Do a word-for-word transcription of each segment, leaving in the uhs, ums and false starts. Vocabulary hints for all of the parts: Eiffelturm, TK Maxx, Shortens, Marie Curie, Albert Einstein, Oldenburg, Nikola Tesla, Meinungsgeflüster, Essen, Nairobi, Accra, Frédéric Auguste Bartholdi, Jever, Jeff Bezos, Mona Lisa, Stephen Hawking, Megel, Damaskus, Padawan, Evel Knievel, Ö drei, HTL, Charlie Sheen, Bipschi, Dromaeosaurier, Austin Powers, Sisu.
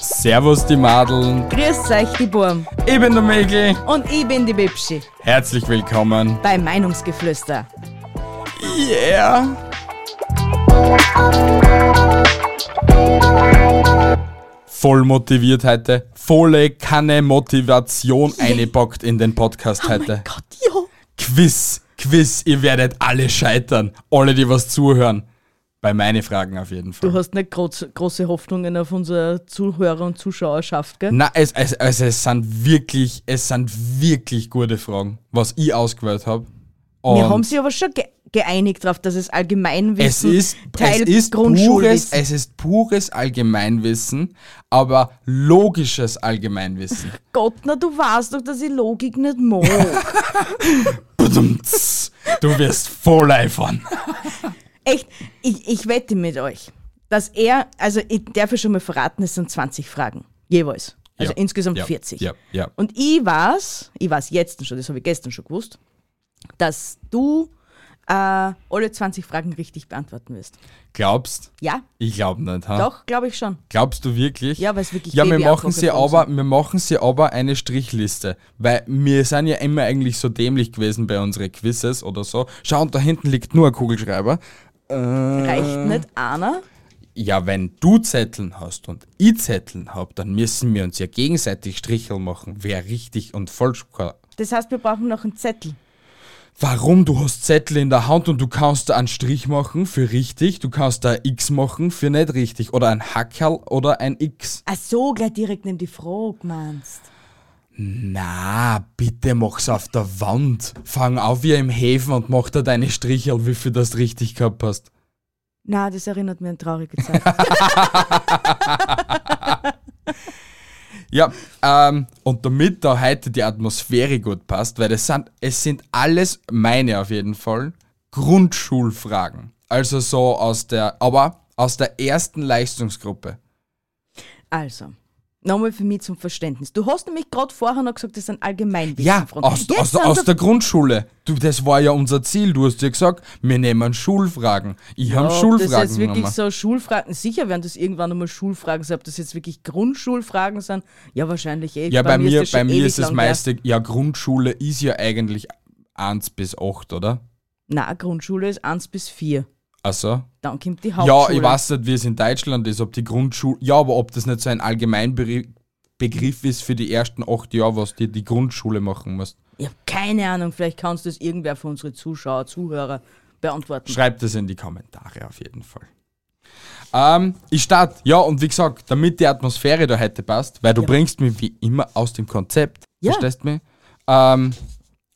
Servus die Madeln. Grüß euch die Burm. Ich bin der Megel. Und ich bin die Bipschi. Herzlich willkommen bei Meinungsgeflüster. Yeah. Voll motiviert heute. Volle Kanne Motivation yeah. eingepackt in den Podcast oh heute. Oh mein Gott, ja. Quiz, Quiz, ihr werdet alle scheitern. Alle, die was zuhören. Bei meinen Fragen auf jeden Fall. Du hast nicht groß, große Hoffnungen auf unsere Zuhörer und Zuschauerschaft, gell? Nein, es, es, also es, sind wirklich, es sind wirklich gute Fragen, was ich ausgewählt habe. Wir haben sich aber schon ge- geeinigt darauf, dass es Allgemeinwissen es ist, Teil es ist Grundschulwissen. Pures, es ist pures Allgemeinwissen, aber logisches Allgemeinwissen. Gott, na du weißt doch, dass ich Logik nicht mag. Du wirst voll eifern. Echt, ich, ich wette mit euch, dass er, also ich darf ja schon mal verraten, es sind zwanzig Fragen, jeweils. Also ja, insgesamt ja, vierzig. Ja, ja. Und ich weiß, ich weiß jetzt schon, das habe ich gestern schon gewusst, dass du äh, alle zwanzig Fragen richtig beantworten wirst. Glaubst? Ja. Ich glaube nicht. Ha? Doch, glaube ich schon. Glaubst du wirklich? Ja, weil es wirklich ja, wir machen sie aber, wir machen sie aber eine Strichliste, weil wir sind ja immer eigentlich so dämlich gewesen bei unseren Quizzes oder so. Schau, und da hinten liegt nur ein Kugelschreiber. Reicht nicht einer? Ja, wenn du Zetteln hast und ich Zetteln habe, dann müssen wir uns ja gegenseitig Stricheln machen, wer richtig und falsch kann. Das heißt, wir brauchen noch einen Zettel. Warum? Du hast Zettel in der Hand und du kannst da einen Strich machen für richtig, du kannst da ein X machen für nicht richtig oder ein Hackerl oder ein X. Ach so, gleich direkt neben die Frage meinst. Na, bitte mach's auf der Wand. Fang auf wie im Häfen und mach da deine Striche, wie viel das richtig gehabt hast. Na, das erinnert mich an traurige Zeit. Ja, ähm, und damit da heute die Atmosphäre gut passt, weil das sind, es sind alles meine auf jeden Fall Grundschulfragen. Also so aus der, aber aus der ersten Leistungsgruppe. Also. Nochmal für mich zum Verständnis. Du hast nämlich gerade vorher noch gesagt, das sind Allgemeinwissen. Ja, aus, aus, aus der Grundschule. Du, das war ja unser Ziel. Du hast ja gesagt, wir nehmen Schulfragen. Ich ja, habe Schulfragen. Das ist wirklich nochmal. So Schulfragen. Sicher werden das irgendwann nochmal Schulfragen sein. Ob das jetzt wirklich Grundschulfragen sind? Ja, wahrscheinlich eh. Ja, bei, bei mir ist, bei mir ist das meiste. Ja, Grundschule ist ja eigentlich eins bis acht, oder? Nein, Grundschule ist eins bis vier. Ach so. Dann kommt die Hauptschule. Ja, ich weiß nicht, wie es in Deutschland ist, ob die Grundschule... Ja, aber ob das nicht so ein Allgemeinbegriff ist für die ersten acht Jahre, was dir die Grundschule machen musst. Ich habe keine Ahnung, vielleicht kannst du das irgendwer von unseren Zuschauer, Zuhörer beantworten. Schreibt das in die Kommentare auf jeden Fall. Ähm, ich starte. Ja, und wie gesagt, damit die Atmosphäre da heute passt, weil du ja. bringst mich wie immer aus dem Konzept, ja. verstehst du mich? Ähm,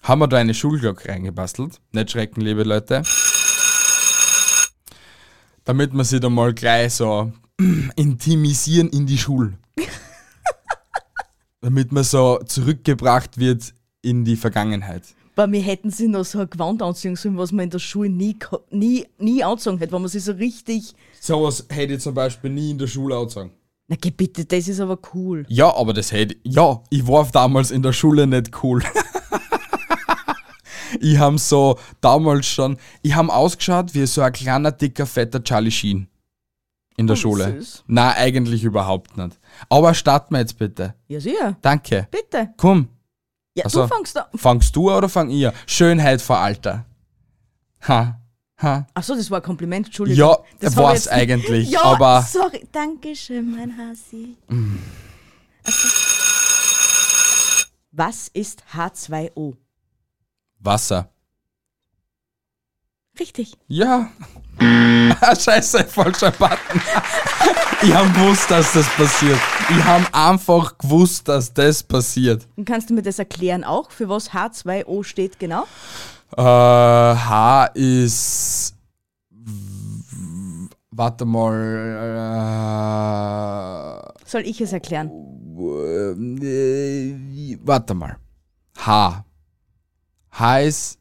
haben wir da eine Schulglocke reingebastelt. Nicht schrecken, liebe Leute. Damit wir sie dann mal gleich so intimisieren in die Schule. Damit man so zurückgebracht wird in die Vergangenheit. Bei mir hätten sie noch so ein Gewand anziehen sollen, was man in der Schule nie, nie, nie anzogen hätte, wenn man sich so richtig... Sowas hätte ich zum Beispiel nie in der Schule anzogen. Na geh bitte, das ist aber cool. Ja, aber das hätte... Ja, ich war damals in der Schule nicht cool. Ich habe so damals schon, ich habe ausgeschaut wie so ein kleiner, dicker, fetter Charlie Sheen in der oh, Schule. Süß. Nein, eigentlich überhaupt nicht. Aber starten wir jetzt bitte. Ja, sicher. Danke. Bitte. Komm. Ja, also, du fangst an. Fangst du oder fang ich? Schönheit vor Alter. Ha. Ha. Ach so, das war ein Kompliment, Entschuldigung. Ja, das war es eigentlich. Ja, aber sorry. Dankeschön, mein Hasi. Mm. Also, was ist H zwei O? Wasser. Richtig. Ja. Scheiße, falscher Button. Ich habe gewusst, dass das passiert. Ich habe einfach gewusst, dass das passiert. Und kannst du mir das erklären auch, für was H zwei O steht genau? Äh, H ist... Warte mal... Äh, Soll ich es erklären? Äh, warte mal. H. Heiß.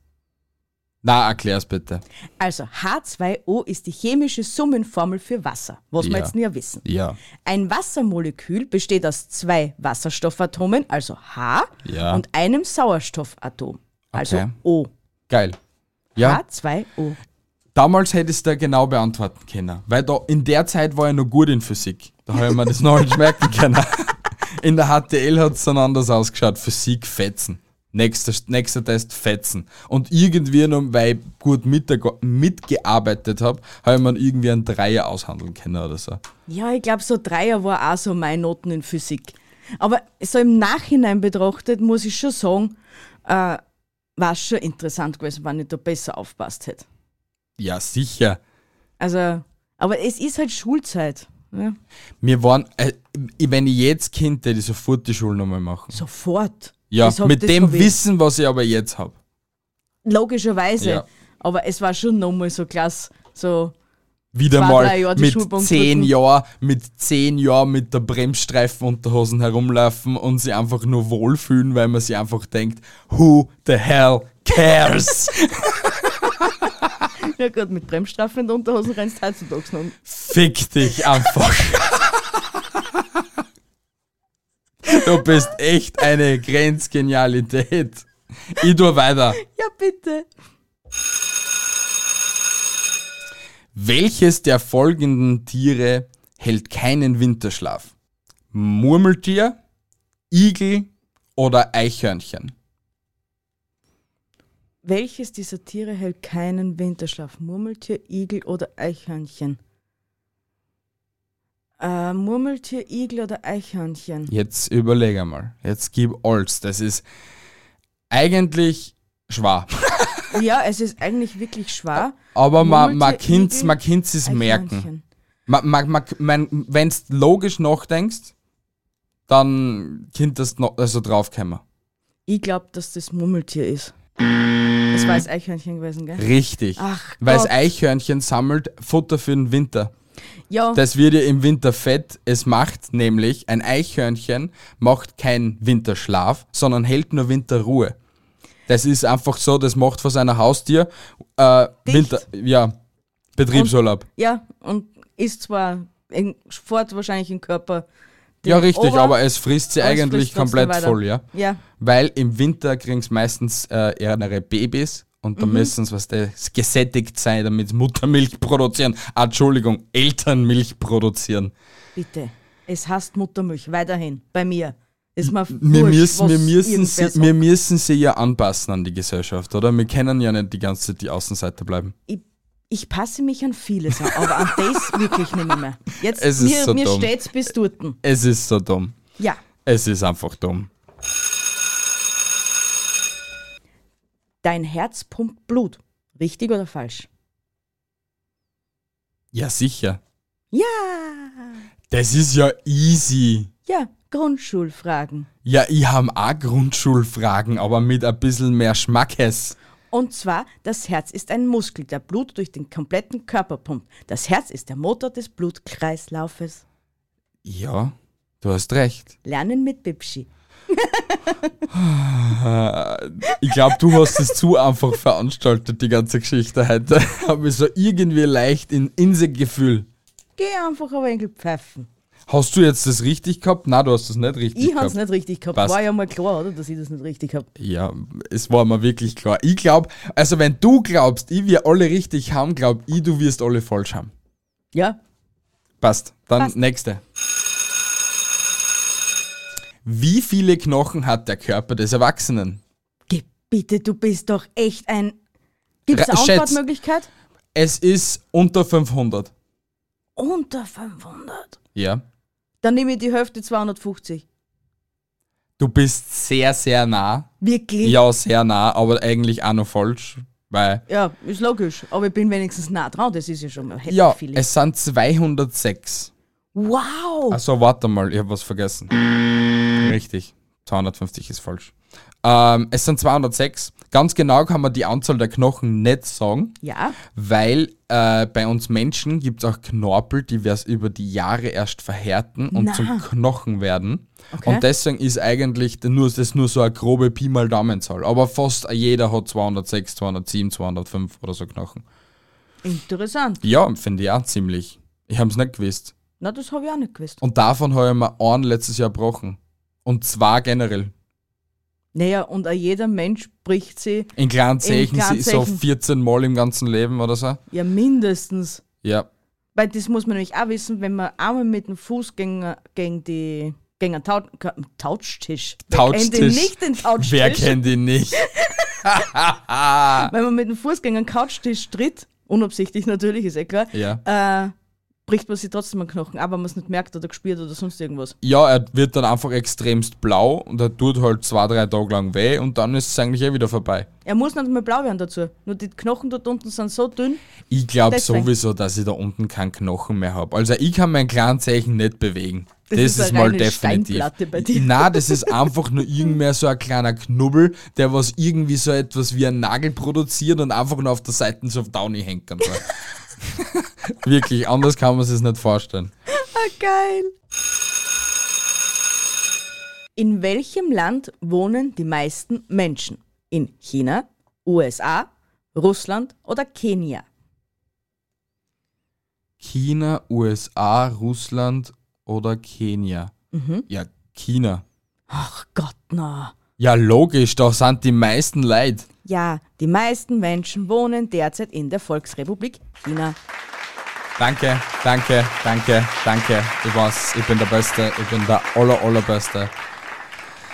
Na, erklär's bitte. Also H zwei O ist die chemische Summenformel für Wasser, was ja. wir jetzt nicht wissen. Ja. Ein Wassermolekül besteht aus zwei Wasserstoffatomen, also H, ja. und einem Sauerstoffatom, also okay. O. Geil. Ja. H zwei O. Damals hätte ich es da genau beantworten können, weil da in der Zeit war ich noch gut in Physik. Da habe ich mir das Knowledge merken können. In der H T L hat es dann anders ausgeschaut. Physik, Fetzen. Nächster, nächster Test, Fetzen. Und irgendwie noch, weil ich gut mit, mitgearbeitet habe, habe ich mir irgendwie einen Dreier aushandeln können oder so. Ja, ich glaube, so Dreier war auch so meine Noten in Physik. Aber so im Nachhinein betrachtet, muss ich schon sagen, äh, war es schon interessant gewesen, wenn ich da besser aufpasst hätte. Ja, sicher. Also, aber es ist halt Schulzeit. Ja. Wir waren, äh, wenn ich jetzt Kind hätte, sofort die Schule nochmal machen. Sofort? Ja, das mit dem Wissen, was ich aber jetzt habe. Logischerweise. Ja. Aber es war schon nochmal so klasse. So wieder zwei, mal drei Jahre die mit zehn Jahren mit zehn Jahren mit der Bremsstreifenunterhosen herumlaufen und sich einfach nur wohlfühlen, weil man sich einfach denkt, who the hell cares? Ja gut, mit Bremsstreifen und Unterhosen rennst heutzutage noch. Fick dich einfach. Du bist echt eine Grenzgenialität. Ich tue weiter. Ja, bitte. Welches der folgenden Tiere hält keinen Winterschlaf? Murmeltier, Igel oder Eichhörnchen? Welches dieser Tiere hält keinen Winterschlaf? Murmeltier, Igel oder Eichhörnchen? Äh, Murmeltier, Igel oder Eichhörnchen? Jetzt überleg einmal. Jetzt gib alles. Das ist eigentlich schwer. Ja, es ist eigentlich wirklich schwer. Aber man kann es merken. Ma, ma, ma, wenn du logisch nachdenkst, dann könntest du also draufkommen. Ich glaube, dass das Murmeltier ist. Das war das Eichhörnchen gewesen, gell? Richtig. Ach, weil das Eichhörnchen sammelt Futter für den Winter. Ja. Das wird ja im Winter fett. Es macht nämlich, ein Eichhörnchen macht keinen Winterschlaf, sondern hält nur Winterruhe. Das ist einfach so, das macht von seiner Haustier äh, Winter, ja, Betriebsurlaub. Und, ja, und ist zwar in, fort wahrscheinlich im Körper. Ja, richtig, Ober, aber es frisst sie eigentlich frisst komplett voll, ja? Ja. Weil im Winter kriegen sie meistens äh, ihre Babys und da mhm. müssen sie was der, gesättigt sein, damit sie Muttermilch produzieren. Ah, Entschuldigung, Elternmilch produzieren. Bitte, es heißt Muttermilch, weiterhin, bei mir. Ist mir wir, müssen, wir, müssen sie, wir müssen sie ja anpassen an die Gesellschaft, oder? Wir können ja nicht die ganze Zeit die Außenseite bleiben. Ich Ich passe mich an vieles an, aber an das wirklich nicht mehr. Jetzt, es ist mir, so mir dumm. Steht's bis dorten. Es ist so dumm. Ja. Es ist einfach dumm. Dein Herz pumpt Blut. Richtig oder falsch? Ja, sicher. Ja. Das ist ja easy. Ja, Grundschulfragen. Ja, ich habe auch Grundschulfragen, aber mit ein bisschen mehr Schmackes. Und zwar, das Herz ist ein Muskel, der Blut durch den kompletten Körper pumpt. Das Herz ist der Motor des Blutkreislaufes. Ja, du hast recht. Lernen mit Bipschi. Ich glaube, du hast es zu einfach veranstaltet, die ganze Geschichte heute. Ich habe so irgendwie leicht in Inselgefühl. Geh einfach ein wenig pfeifen. Hast du jetzt das richtig gehabt? Nein, du hast das nicht richtig ich gehabt. Ich habe es nicht richtig gehabt. Passt. War ja mal klar, oder, dass ich das nicht richtig habe. Ja, es war mir wirklich klar. Ich glaube, also wenn du glaubst, ich wir alle richtig haben, glaub ich, du wirst alle falsch haben. Ja. Passt. Dann Passt. Nächste. Wie viele Knochen hat der Körper des Erwachsenen? Geh bitte, du bist doch echt ein... Gibt es eine Antwortmöglichkeit? Es ist unter fünfhundert. Unter fünfhundert? Ja. Dann nehme ich die Hälfte, zweihundertfünfzig. Du bist sehr, sehr nah. Wirklich? Ja, sehr nah, aber eigentlich auch noch falsch. Weil ja, ist logisch. Aber ich bin wenigstens nah dran, das ist ja schon mal heftig. Ja, viele. Es sind zweihundertsechs. Wow! Also warte mal, ich habe was vergessen. Richtig, zweihundertfünfzig ist falsch. Ähm, es sind zweihundertsechs. Ganz genau kann man die Anzahl der Knochen nicht sagen, ja. weil äh, bei uns Menschen gibt es auch Knorpel, die wir über die Jahre erst verhärten und Na. zum Knochen werden. Okay. Und deswegen ist eigentlich nur, das nur so eine grobe Pi mal Daumenzahl. Aber fast jeder hat zweihundertsechs, zweihundertsieben, zweihundertfünf oder so Knochen. Interessant. Ja, finde ich auch ziemlich. Ich habe es nicht gewusst. Na, das habe ich auch nicht gewusst. Und davon habe ich mir einen letztes Jahr gebrochen. Und zwar generell. Naja, und jeder Mensch bricht sie. In kleinen Zeichen, so vierzehn Mal im ganzen Leben oder so? Ja, mindestens. Ja. Weil das muss man nämlich auch wissen, wenn man einmal mit dem Fuß gegen, gegen die. Gegen einen Tau- Couchtisch. Couchtisch. Wer kennt ihn nicht, den Couchtisch? Wer kennt ihn nicht? Wenn man mit dem Fuß gegen einen Couchtisch tritt, unabsichtlich natürlich, ist eh klar, ja. äh, bricht man sich trotzdem einen Knochen, aber man es nicht merkt oder gespürt oder sonst irgendwas. Ja, er wird dann einfach extremst blau und er tut halt zwei, drei Tage lang weh und dann ist es eigentlich eh wieder vorbei. Er muss nicht mehr blau werden dazu, nur die Knochen dort unten sind so dünn. Ich glaube sowieso, dass ich da unten keinen Knochen mehr habe. Also ich kann mein kleinen Zeichen nicht bewegen. Das, das ist, ist mal definitiv. Bei dir. Nein, das ist einfach nur irgendwer so ein kleiner Knubbel, der was irgendwie so etwas wie ein Nagel produziert und einfach nur auf der Seite so auf Downy hängt. Wirklich, anders kann man es nicht vorstellen. Oh, geil. In welchem Land wohnen die meisten Menschen? In China, U S A, Russland oder Kenia? China, U S A, Russland oder Kenia? Mhm. Ja, China. Ach Gott, na. Ja, logisch, da sind die meisten Leute. Ja, die meisten Menschen wohnen derzeit in der Volksrepublik China. Danke, danke, danke, danke. Ich weiß, ich bin der Beste, ich bin der aller, allerbeste.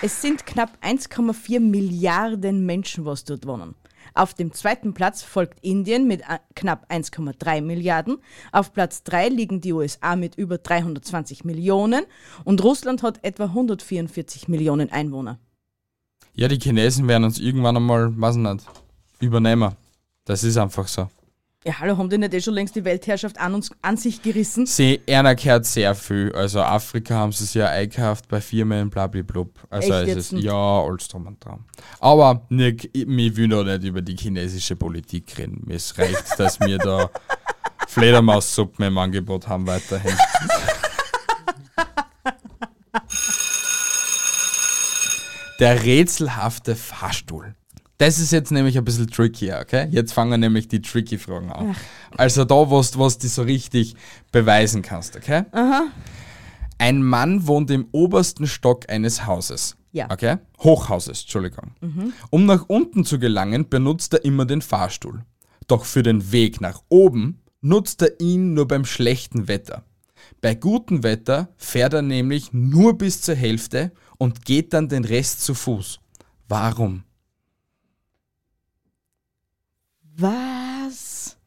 Es sind knapp eins Komma vier Milliarden Menschen, was dort wohnen. Auf dem zweiten Platz folgt Indien mit knapp eins Komma drei Milliarden. Auf Platz drei liegen die U S A mit über dreihundertzwanzig Millionen. Und Russland hat etwa hundertvierundvierzig Millionen Einwohner. Ja, die Chinesen werden uns irgendwann einmal, weiß nicht, übernehmen. Das ist einfach so. Ja, hallo, haben die nicht eh schon längst die Weltherrschaft an, uns, an sich gerissen? Sie anerkennt sehr viel. Also Afrika haben sie sich ja eingekauft bei Firmen, blablablub. Also echt, es ist, ja, alles drum und dran. Aber ne, ich will noch nicht über die chinesische Politik reden. Mir ist recht, dass wir da Fledermaussuppen im Angebot haben weiterhin. Der rätselhafte Fahrstuhl. Das ist jetzt nämlich ein bisschen trickier, okay? Jetzt fangen nämlich die tricky Fragen an. Ach. Also da, was, was du so richtig beweisen kannst, okay? Aha. Ein Mann wohnt im obersten Stock eines Hauses. Ja. Okay? Hochhauses, Entschuldigung. Mhm. Um nach unten zu gelangen, benutzt er immer den Fahrstuhl. Doch für den Weg nach oben nutzt er ihn nur beim schlechten Wetter. Bei gutem Wetter fährt er nämlich nur bis zur Hälfte und geht dann den Rest zu Fuß. Warum? Was?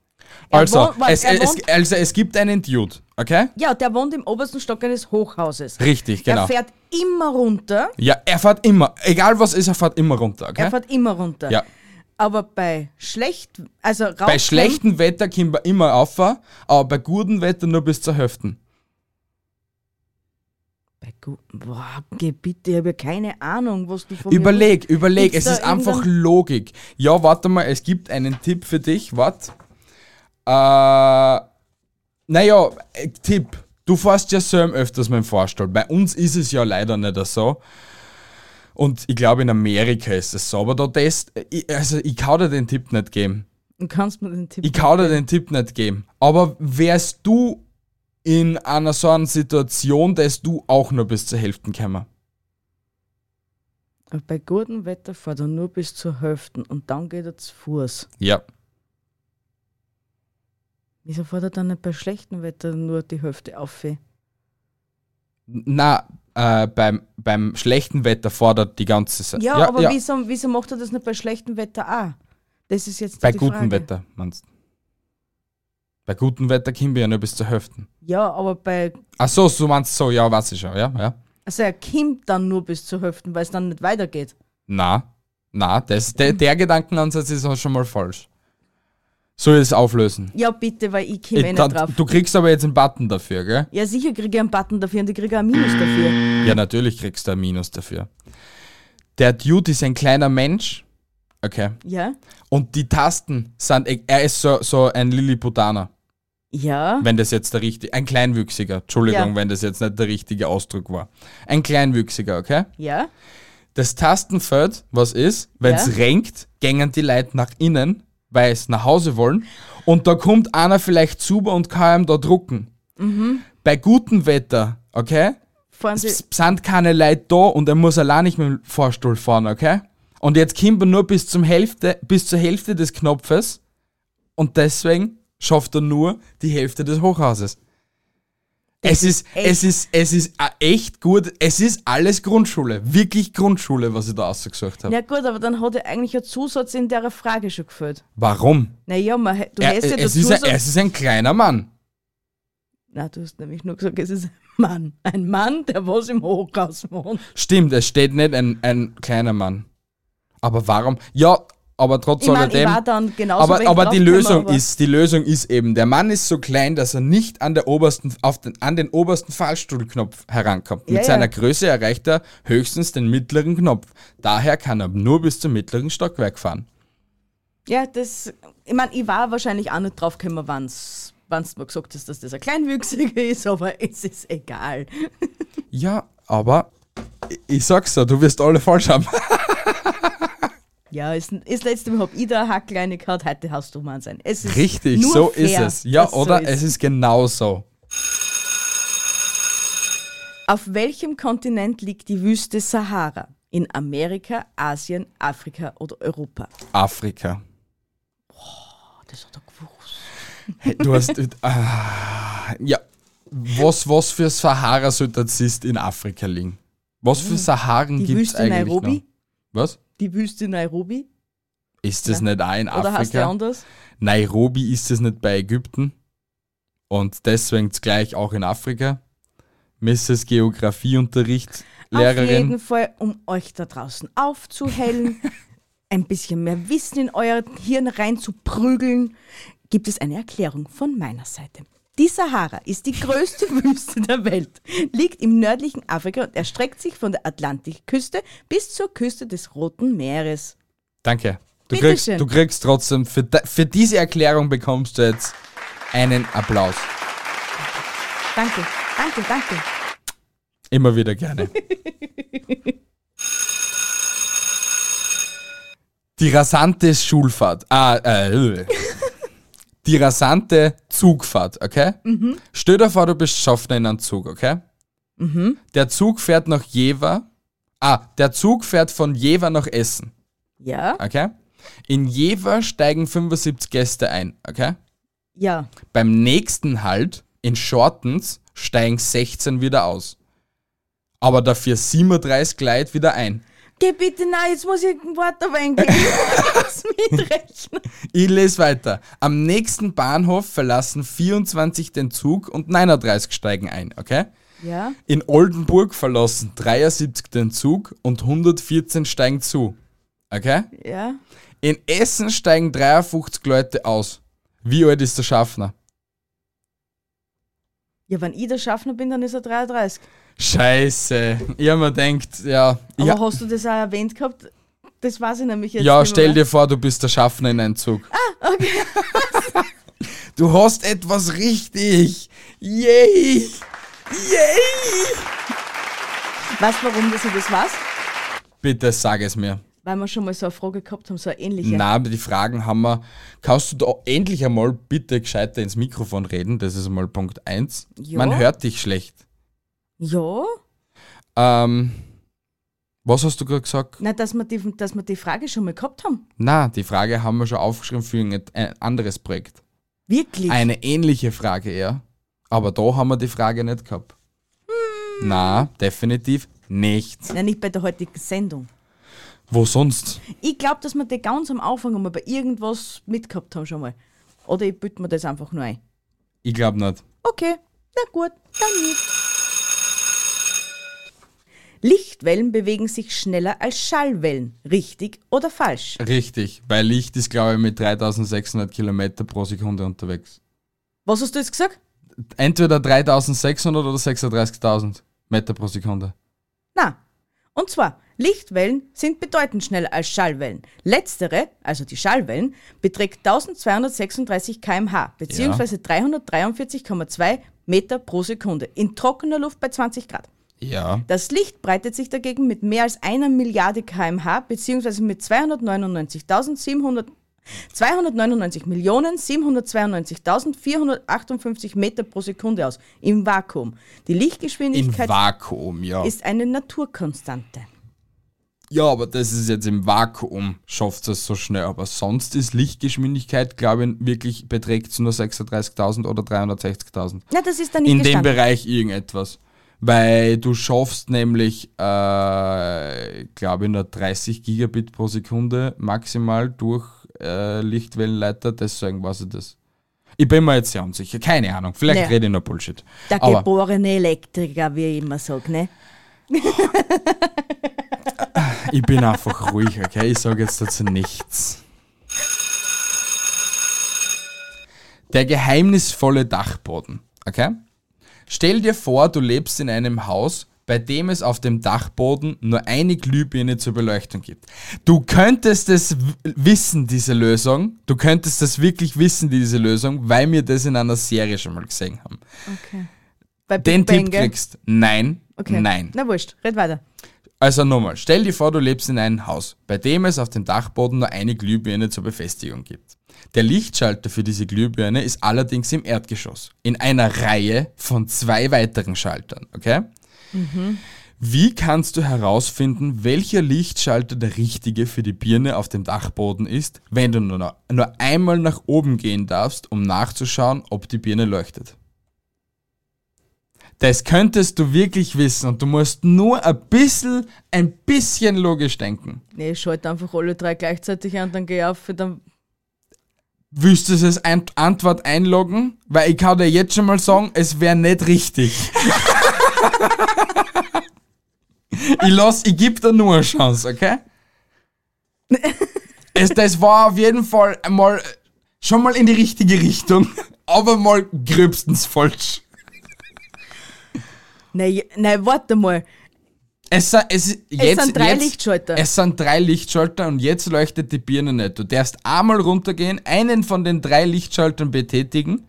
Also, wohnt, es, es, es, also, es gibt einen Dude, okay? Ja, der wohnt im obersten Stock eines Hochhauses. Richtig, genau. Er fährt immer runter. Ja, er fährt immer. Egal was ist, er fährt immer runter, okay? Er fährt immer runter. Ja. Aber bei schlecht, also rauf bei schlechtem Wetter können wir immer rauf, aber bei gutem Wetter nur bis zur Hüften. Bei gutem, boah, bitte, ich habe ja keine Ahnung, was du von Überleg, mir überleg, es ist einfach Logik. Ja, warte mal, es gibt einen Tipp für dich, warte. Äh, naja, Tipp, du fährst ja selber öfters mit dem Fahrstuhl, bei uns ist es ja leider nicht so. Und ich glaube, in Amerika ist es so, aber da das, also ich kann dir den Tipp nicht geben. Du kannst mir den Tipp Ich kann dir den Tipp nicht geben. Aber wärst du in einer so einer Situation, dass du auch nur bis zur Hälfte käme? Bei gutem Wetter fährt er nur bis zur Hälfte und dann geht er zu Fuß. Ja. Wieso fährt er dann nicht bei schlechtem Wetter nur die Hälfte auf? Na, äh, beim, beim schlechten Wetter fordert die ganze Sache. Ja, ja, aber ja. Wieso, wieso macht er das nicht bei schlechtem Wetter auch? Das ist jetzt bei die Frage. Bei gutem Wetter, meinst du? Bei gutem Wetter können wir ja nur bis zur Hälfte. Ja, aber bei... Ach so, du meinst so, ja, weiß ich schon, ja, ja. Also er kommt dann nur bis zur Hälfte, weil es dann nicht weitergeht. Nein, nein, das, de, der Gedankenansatz ist auch schon mal falsch. Soll ich es auflösen? Ja, bitte, weil ich komme eh nicht drauf. Du kriegst aber jetzt einen Button dafür, gell? Ja, sicher kriege ich einen Button dafür und ich kriege auch einen Minus dafür. Ja, natürlich kriegst du einen Minus dafür. Der Dude ist ein kleiner Mensch, Okay. Ja. Und die Tasten sind, er ist so, so ein Lilliputaner. Ja. Wenn das jetzt der richtige, ein Kleinwüchsiger, Entschuldigung, ja. wenn das jetzt nicht der richtige Ausdruck war. Ein Kleinwüchsiger, okay? Ja. Das Tastenfeld, was ist, wenn es ja. renkt, gängen die Leute nach innen, weil es nach Hause wollen. Und da kommt einer vielleicht super und kann ihm da drucken. Mhm. Bei gutem Wetter, okay? Es sind keine Leute da und er muss allein nicht mit dem Fahrstuhl fahren, okay? Und jetzt kommt er nur bis, zum Hälfte, bis zur Hälfte des Knopfes und deswegen schafft er nur die Hälfte des Hochhauses. Es ist, es ist, es ist echt gut. Es ist alles Grundschule. Wirklich Grundschule, was ich da ausgesucht habe. Ja gut, aber dann hat er eigentlich ein Zusatz in der Frage schon gefällt. Warum? Naja, man, du er, hast ja es ist, ein, es ist ein kleiner Mann. Na, du hast nämlich nur gesagt, es ist ein Mann. Ein Mann, der was im Hochhaus wohnt. Stimmt, es steht nicht ein, ein kleiner Mann. Aber warum? Ja, aber trotz ich mein, alledem. Ich war dann genauso aber aber die Lösung aber ist, die Lösung ist eben, der Mann ist so klein, dass er nicht an der obersten, auf den, an den obersten Fahrstuhlknopf herankommt. Mit ja, seiner ja. Größe erreicht er höchstens den mittleren Knopf. Daher kann er nur bis zum mittleren Stockwerk fahren. Ja, das, ich meine, ich war wahrscheinlich auch nicht drauf gekommen, wann es mal gesagt hast, dass das ein Kleinwüchsiger ist, aber es ist egal. Ja, aber ich, ich sag's dir, du wirst alle falsch haben. Ja, ist, ist letztes Mal habe ich da eine Hackleine gehabt, heute hast du mal sein. Es ist richtig, nur so fair, ist es. Ja, oder? So ist. Es ist genau so. Auf welchem Kontinent liegt die Wüste Sahara? In Amerika, Asien, Afrika oder Europa? Afrika. Boah, das hat er gewusst. Hey, du hast. äh, ja, was, was für Sahara sollte das in Afrika liegen? Was für Saharen gibt es eigentlich noch? Die Wüste Nairobi? Was? Die Wüste Nairobi? Ist das ja. nicht auch in Afrika? Oder heißt der anders? Nairobi ist es nicht bei Ägypten. Und deswegen gleich auch in Afrika. Misses Geografieunterricht, Lehrerin. Auf jeden Fall, um euch da draußen aufzuhellen, ein bisschen mehr Wissen in euer Hirn reinzuprügeln, gibt es eine Erklärung von meiner Seite. Die Sahara ist die größte Wüste der Welt, liegt im nördlichen Afrika und erstreckt sich von der Atlantikküste bis zur Küste des Roten Meeres. Danke. Du, kriegst, du kriegst trotzdem, für, für diese Erklärung bekommst du jetzt einen Applaus. Danke, danke, danke. Immer wieder gerne. Die rasante Schulfahrt. Ah, äh, Die rasante Zugfahrt, okay? Mhm. Stell dir vor, du bist Schaffner in einem Zug, okay? Mhm. Der Zug fährt nach Jever. Ah, der Zug fährt von Jever nach Essen. Ja. Okay? In Jever steigen fünfundsiebzig Gäste ein, okay? Ja. Beim nächsten Halt, in Shortens, steigen sechzehn wieder aus. Aber dafür siebenunddreißig Leute wieder ein. Geh bitte, nein, jetzt muss ich ein Wort erwähnen. Ich muss mitrechnen. Ich lese weiter. Am nächsten Bahnhof verlassen vierundzwanzig den Zug und neununddreißig steigen ein, okay? Ja. In Oldenburg verlassen dreiundsiebzig den Zug und hundertvierzehn steigen zu, okay? Ja. In Essen steigen dreiundfünfzig Leute aus. Wie alt ist der Schaffner? Ja, wenn ich der Schaffner bin, dann ist er dreiunddreißig. Scheiße. Ich habe mir gedacht, ja. Aber ja. hast du das auch erwähnt gehabt? Das weiß ich nämlich jetzt. Ja, stell dir vor, du bist der Schaffner in einem Zug. Ah, okay. Du hast etwas richtig. Yay. Yay. Weißt du, warum das ich das weiß? Bitte sag es mir. Weil wir schon mal so eine Frage gehabt haben, so eine ähnliche. Nein, aber die Fragen haben wir. Kannst du da endlich einmal bitte gescheiter ins Mikrofon reden? Das ist einmal Punkt eins. Jo. Man hört dich schlecht. Ja. Ähm, was hast du gerade gesagt? Na, dass wir, die, dass wir die Frage schon mal gehabt haben. Na, die Frage haben wir schon aufgeschrieben für ein anderes Projekt. Wirklich? Eine ähnliche Frage, ja. Aber da haben wir die Frage nicht gehabt. Hm. Na, definitiv nicht. Nein, nicht bei der heutigen Sendung. Wo sonst? Ich glaube, dass wir die ganz am Anfang einmal bei irgendwas mitgehabt haben schon mal. Oder ich bitte mir das einfach nur ein. Ich glaube nicht. Okay, na gut, dann nicht. Lichtwellen bewegen sich schneller als Schallwellen. Richtig oder falsch? Richtig, weil Licht ist, glaube ich, mit dreitausendsechshundert Kilometer pro Sekunde unterwegs. Was hast du jetzt gesagt? Entweder dreitausendsechshundert oder sechsunddreißigtausend Meter pro Sekunde. Na, und zwar, Lichtwellen sind bedeutend schneller als Schallwellen. Letztere, also die Schallwellen, beträgt eintausendzweihundertsechsunddreißig Kilometer pro Stunde beziehungsweise ja. dreihundertdreiundvierzig Komma zwei Meter pro Sekunde in trockener Luft bei zwanzig Grad. Ja. Das Licht breitet sich dagegen mit mehr als einer Milliarde Kilometer pro Stunde beziehungsweise mit zweihundertneunundneunzig Millionen siebenhundertzweiundneunzig Tausend vierhundertachtundfünfzig Meter pro Sekunde aus, im Vakuum. Die Lichtgeschwindigkeit Im Vakuum, ja. ist eine Naturkonstante. Ja, aber das ist jetzt im Vakuum, schafft es so schnell. Aber sonst ist Lichtgeschwindigkeit, glaube ich, wirklich beträgt nur sechsunddreißigtausend oder dreihundertsechzigtausend. Na, das ist dann nicht In gestanden. Dem Bereich irgendetwas. Weil du schaffst nämlich, äh, glaube ich, nur dreißig Gigabit pro Sekunde maximal durch äh, Lichtwellenleiter, deswegen weiß ich das. Ich bin mir jetzt sehr unsicher, keine Ahnung, vielleicht ja. rede ich nur Bullshit. Der Aber geborene Elektriker, wie ich immer sage, ne? Ich bin einfach ruhig, okay? Ich sage jetzt dazu nichts. Der geheimnisvolle Dachboden, okay? Stell dir vor, du lebst in einem Haus, bei dem es auf dem Dachboden nur eine Glühbirne zur Beleuchtung gibt. Du könntest es w- wissen, diese Lösung. Du könntest das wirklich wissen, diese Lösung, weil wir das in einer Serie schon mal gesehen haben. Okay. Bei Big Den Bang, Tipp kriegst nein, okay. nein. Na wurscht, red weiter. Also nochmal, stell dir vor, du lebst in einem Haus, bei dem es auf dem Dachboden nur eine Glühbirne zur Befestigung gibt. Der Lichtschalter für diese Glühbirne ist allerdings im Erdgeschoss, in einer Reihe von zwei weiteren Schaltern, okay? Mhm. Wie kannst du herausfinden, welcher Lichtschalter der richtige für die Birne auf dem Dachboden ist, wenn du nur, nur einmal nach oben gehen darfst, um nachzuschauen, ob die Birne leuchtet? Das könntest du wirklich wissen und du musst nur ein bisschen, ein bisschen logisch denken. Nee, ich schalte einfach alle drei gleichzeitig an, dann geh auf, dann... Willst du es als Antwort einloggen? Weil ich kann dir jetzt schon mal sagen, es wäre nicht richtig. ich lass, ich gebe dir nur eine Chance, okay? es, das war auf jeden Fall mal, schon mal in die richtige Richtung, aber mal gröbstens falsch. Nein, nein, warte mal. Es, es, jetzt, es sind drei jetzt, Lichtschalter. Es sind drei Lichtschalter und jetzt leuchtet die Birne nicht. Du darfst einmal runtergehen, einen von den drei Lichtschaltern betätigen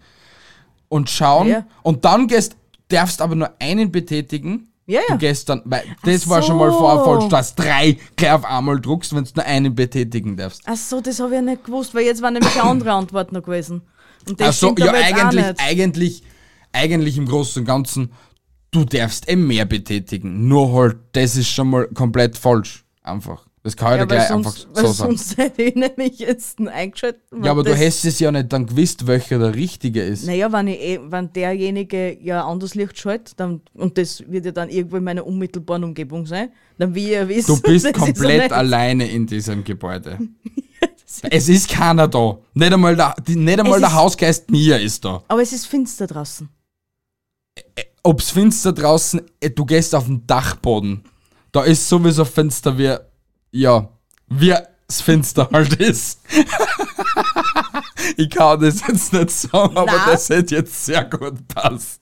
und schauen. Ja. Und dann gehst, darfst aber nur einen betätigen. Ja, ja. Du gehst dann, weil das Ach war so. schon mal vorfalls, dass drei gleich auf einmal druckst, wenn du nur einen betätigen darfst. Ach so, das habe ich ja nicht gewusst, weil jetzt war nämlich eine andere Antwort noch gewesen. Und das Ach so, ja, eigentlich, eigentlich, eigentlich im Großen und Ganzen. Du darfst eh mehr betätigen, nur halt, das ist schon mal komplett falsch, einfach. Das kann ich ja, dir gleich sonst, einfach so sagen. Sonst hätte ich nämlich jetzt eingeschaltet. Ja, aber du hättest es ja nicht dann gewusst, welcher der richtige ist. Naja, wenn, ich, wenn derjenige ja anders Licht schaltet, dann, und das wird ja dann irgendwo in meiner unmittelbaren Umgebung sein, dann wie ihr wisst... Du bist komplett alleine in diesem Gebäude. ist es ist keiner da. Nicht einmal der, nicht einmal der ist, Hausgeist Mia ist da. Aber es ist finster draußen. Ä- Ob's finster draußen, du gehst auf den Dachboden. Da ist sowieso finster, wie, ja, wie es finster halt ist. ich kann das jetzt nicht sagen, aber Nein. das hätte jetzt sehr gut passt.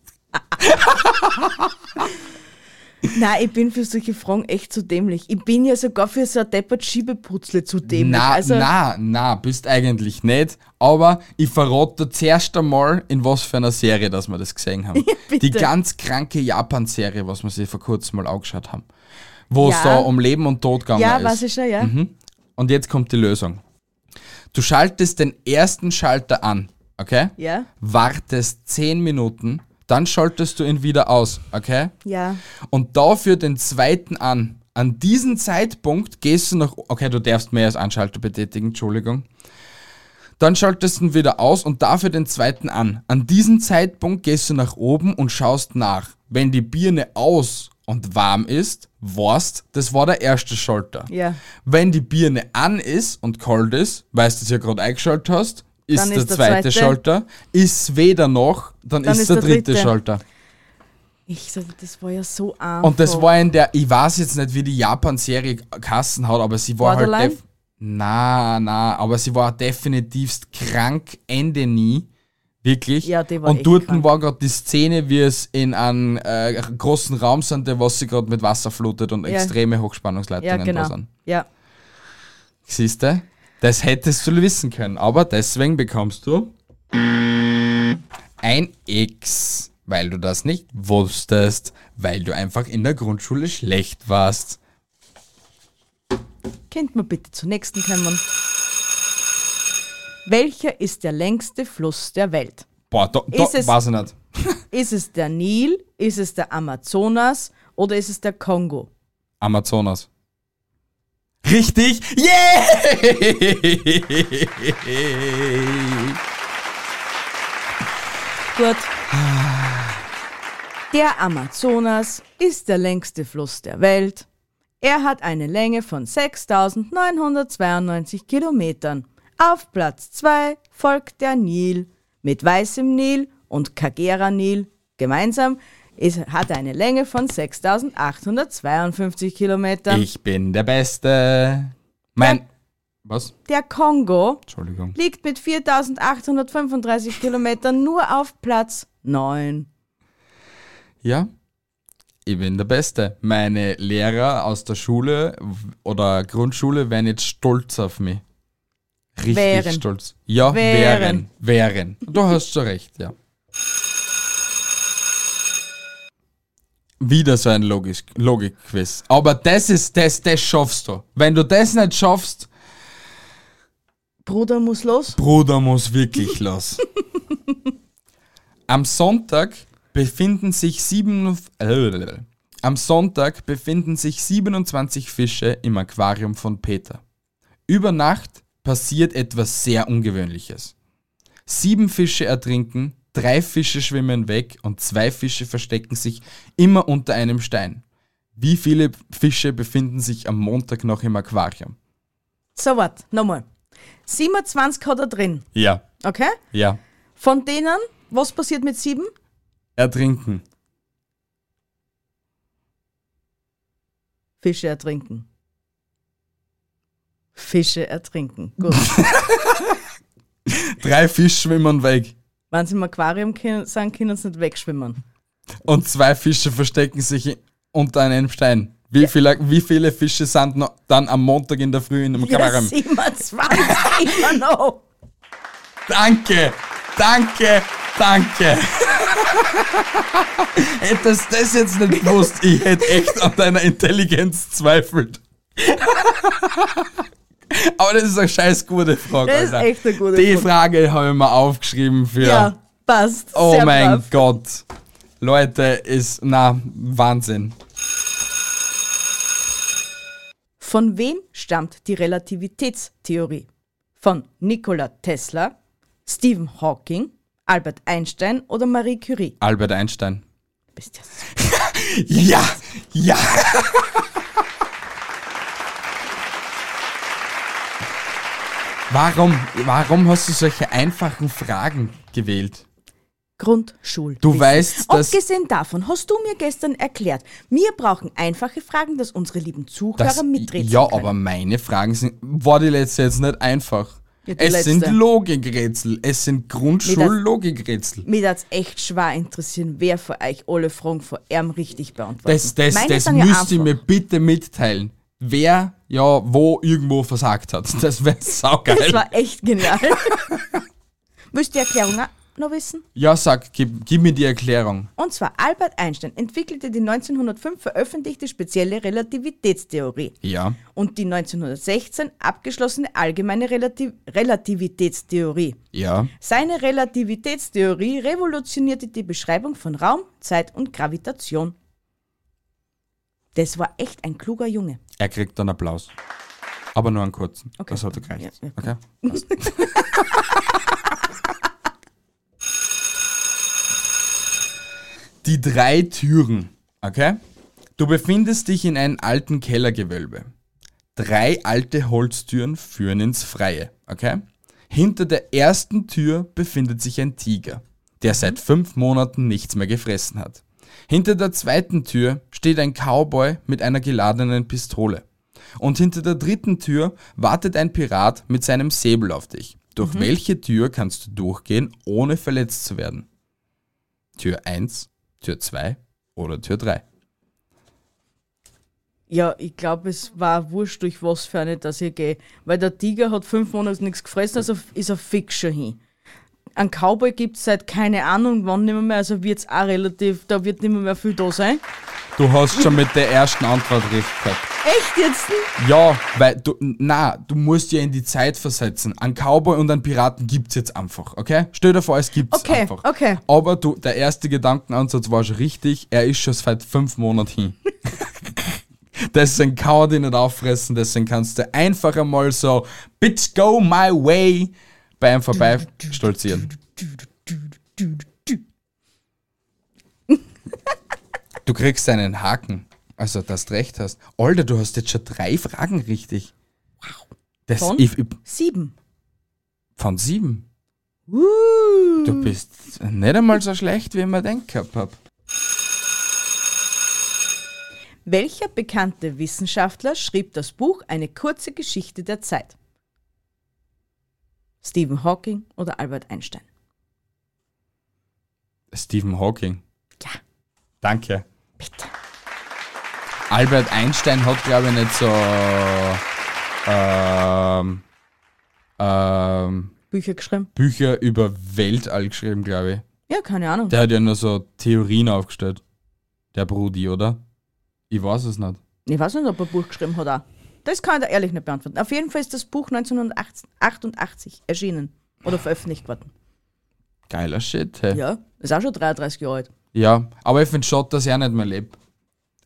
Nein, ich bin für solche Fragen echt zu dämlich. Ich bin ja sogar für so ein deppert Schiebeputzle zu dämlich. Nein, also nein, nein, bist eigentlich nicht. Aber ich verrate dir zuerst einmal, in was für einer Serie, dass wir das gesehen haben. Ja, die ganz kranke Japan-Serie, was wir sich vor kurzem mal angeschaut haben. Wo ja. es da um Leben und Tod gegangen ja, ist. Ja, weiß ich schon, ja. Mhm. Und jetzt kommt die Lösung. Du schaltest den ersten Schalter an, okay? Ja. Wartest zehn Minuten... Dann schaltest du ihn wieder aus, okay? Ja. Und dafür den zweiten an. An diesem Zeitpunkt gehst du nach... Okay, du darfst mehr als einen Schalter betätigen, Entschuldigung. Dann schaltest du ihn wieder aus und dafür den zweiten an. An diesem Zeitpunkt gehst du nach oben und schaust nach. Wenn die Birne aus und warm ist, weißt, das war der erste Schalter. Ja. Wenn die Birne an ist und kalt ist, weißt du, dass du ja gerade eingeschaltet hast, Ist der, ist der zweite, zweite Schalter, ist weder noch, dann, dann ist, ist der, der dritte, dritte Schalter. Ich sag, das war ja so einfach. Und das war in der, ich weiß jetzt nicht, wie die Japan-Serie Kassen hat, aber sie war Borderline? halt... Def- na, na, aber sie war definitivst krank Ende nie, Wirklich? Ja, die war und dort krank. War gerade die Szene, wie es in einem äh, großen Raum sind, der was sie gerade mit Wasser flutet und ja. extreme Hochspannungsleitungen ja, genau. da sind. Ja. Siehst du? Das hättest du wissen können, aber deswegen bekommst du ein X, weil du das nicht wusstest, weil du einfach in der Grundschule schlecht warst. Könnt man bitte zur nächsten kommen? Welcher ist der längste Fluss der Welt? Boah, da, da es, weiß ich nicht. Ist es der Nil, ist es der Amazonas oder ist es der Kongo? Amazonas. Richtig? Yay! Gut. Der Amazonas ist der längste Fluss der Welt. Er hat eine Länge von sechstausendneunhundertzweiundneunzig Kilometern. Auf Platz zwei folgt der Nil mit weißem Nil und Kagera Nil. Gemeinsam es hat eine Länge von sechstausendachthundertzweiundfünfzig Kilometern. Ich bin der Beste. Mein... Der, was? Der Kongo Entschuldigung. Liegt mit viertausendachthundertfünfunddreißig Kilometern nur auf Platz neun. Ja, ich bin der Beste. Meine Lehrer aus der Schule oder Grundschule wären jetzt stolz auf mich. Richtig wären. Stolz. Ja, wären. Wären. wären. Du hast schon recht, ja. Wieder so ein Logik- Logik-Quiz. Aber das ist das, das schaffst du. Wenn du das nicht schaffst... Bruder muss los. Bruder muss wirklich los. Am Sonntag befinden sich sieben... Äh, am Sonntag befinden sich siebenundzwanzig Fische im Aquarium von Peter. Über Nacht passiert etwas sehr Ungewöhnliches. Sieben Fische ertrinken... Drei Fische schwimmen weg und zwei Fische verstecken sich immer unter einem Stein. Wie viele Fische befinden sich am Montag noch im Aquarium? So, warte, nochmal. siebenundzwanzig hat er drin. Ja. Okay? Ja. Von denen, was passiert mit sieben? Ertrinken. Fische ertrinken. Fische ertrinken. Gut. Drei Fische schwimmen weg. Wenn sie im Aquarium sind, können sie nicht wegschwimmen. Und zwei Fische verstecken sich unter einem Stein. Wie, ja. viele, wie viele Fische sind noch dann am Montag in der Früh in dem Aquarium? Ja, siebenundzwanzig immer noch. Danke, danke, danke. Hättest du das jetzt nicht gewusst, ich hätte echt an deiner Intelligenz zweifelt. Aber das ist eine scheiß gute Frage. Das Alter. Ist echt eine gute Die Frage. Die Frage habe ich mir aufgeschrieben für... Ja, passt. Oh Sehr mein brav. Gott. Leute, ist... Na, Wahnsinn. Von wem stammt die Relativitätstheorie? Von Nikola Tesla, Stephen Hawking, Albert Einstein oder Marie Curie? Albert Einstein. Bist ja super. Ja, ja. Warum, warum hast du solche einfachen Fragen gewählt? Grundschulwissen. Du weißt, dass... Abgesehen davon hast du mir gestern erklärt, wir brauchen einfache Fragen, dass unsere lieben Zuhörer mitreden ja, können. Ja, aber meine Fragen sind... War die letzte jetzt nicht einfach? Ja, es letzte. Sind Logikrätsel. Es sind Grundschullogikrätsel. Mich würde es echt schwer interessieren, wer von euch alle Fragen von ihm richtig beantwortet. Das, das, das ja müsst ihr mir bitte mitteilen. Wer ja wo irgendwo versagt hat. Das wäre saugeil. Das war echt genial. Willst du die Erklärung noch wissen? Ja, sag, gib, gib mir die Erklärung. Und zwar, Albert Einstein entwickelte die neunzehnhundertfünf veröffentlichte spezielle Relativitätstheorie. Ja. Und die neunzehnhundertsechzehn abgeschlossene allgemeine Relativ- Relativitätstheorie. Ja. Seine Relativitätstheorie revolutionierte die Beschreibung von Raum, Zeit und Gravitation. Das war echt ein kluger Junge. Er kriegt einen Applaus. Aber nur einen kurzen. Okay. Das hat er gereicht. Ja, ja. Okay? Die drei Türen. Okay? Du befindest dich in einem alten Kellergewölbe. Drei alte Holztüren führen ins Freie. Okay? Hinter der ersten Tür befindet sich ein Tiger, der seit fünf Monaten nichts mehr gefressen hat. Hinter der zweiten Tür steht ein Cowboy mit einer geladenen Pistole. Und hinter der dritten Tür wartet ein Pirat mit seinem Säbel auf dich. Durch mhm. welche Tür kannst du durchgehen, ohne verletzt zu werden? Tür eins, Tür zwei oder Tür drei? Ja, ich glaube, es war wurscht, durch was für eine, dass ich gehe. Weil der Tiger hat fünf Monate nichts gefressen, also ist er fix schon hin. Ein Cowboy gibt es seit keine Ahnung wann nicht mehr, also wird es auch relativ, da wird nicht mehr viel da sein. Du hast schon mit der ersten Antwort recht gehabt. Echt jetzt? Ja, weil du, na, du musst ja in die Zeit versetzen. Ein Cowboy und einen Piraten gibt's jetzt einfach, okay? Stell dir vor, es gibt's okay, einfach. Okay, okay. Aber du, der erste Gedankenansatz war schon richtig, er ist schon seit fünf Monaten hin. Deswegen kann er dich nicht auffressen, deswegen kannst du einfach einmal so, bitch, go my way, bei ihm vorbei stolzieren. Du kriegst einen Haken, also dass du recht hast. Alter, du hast jetzt schon drei Fragen richtig. Wow. Das von ich, ich, sieben. Von sieben? Uh. Du bist nicht einmal so schlecht, wie ich mir denkt gehabt habe. Welcher bekannte Wissenschaftler schrieb das Buch Eine kurze Geschichte der Zeit? Stephen Hawking oder Albert Einstein? Stephen Hawking. Ja. Danke. Bitte. Albert Einstein hat, glaube ich, nicht so ähm, ähm, Bücher geschrieben. Bücher über Weltall geschrieben, glaube ich. Ja, keine Ahnung. Der hat ja nur so Theorien aufgestellt. Der Brudi, oder? Ich weiß es nicht. Ich weiß nicht, ob er ein Buch geschrieben hat auch. Das kann ich da ehrlich nicht beantworten. Auf jeden Fall ist das Buch neunzehnhundertachtundachtzig erschienen oder veröffentlicht worden. Geiler Shit, hey. Ja, ist auch schon dreiunddreißig Jahre alt. Ja, aber ich finde schon, dass er nicht mehr lebt.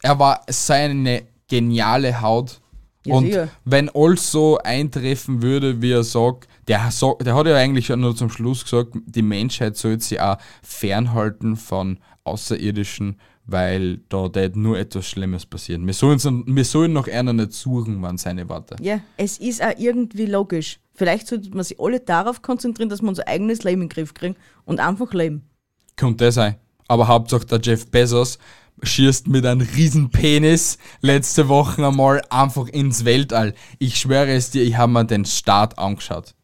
Er war seine geniale Haut. Ja, und sicher. Wenn alles so eintreffen würde, wie er sagt, der, der hat ja eigentlich schon nur zum Schluss gesagt, die Menschheit sollte sich auch fernhalten von Außerirdischen, weil da nur etwas Schlimmes passieren. Wir sollen, wir sollen noch einer nicht suchen, waren seine Worte. Ja, es ist auch irgendwie logisch. Vielleicht sollte man sich alle darauf konzentrieren, dass wir unser eigenes Leben in den Griff kriegen und einfach leben. Könnte sein. Aber Hauptsache der Jeff Bezos schießt mit einem riesen Penis letzte Woche einmal einfach ins Weltall. Ich schwöre es dir, ich habe mir den Start angeschaut.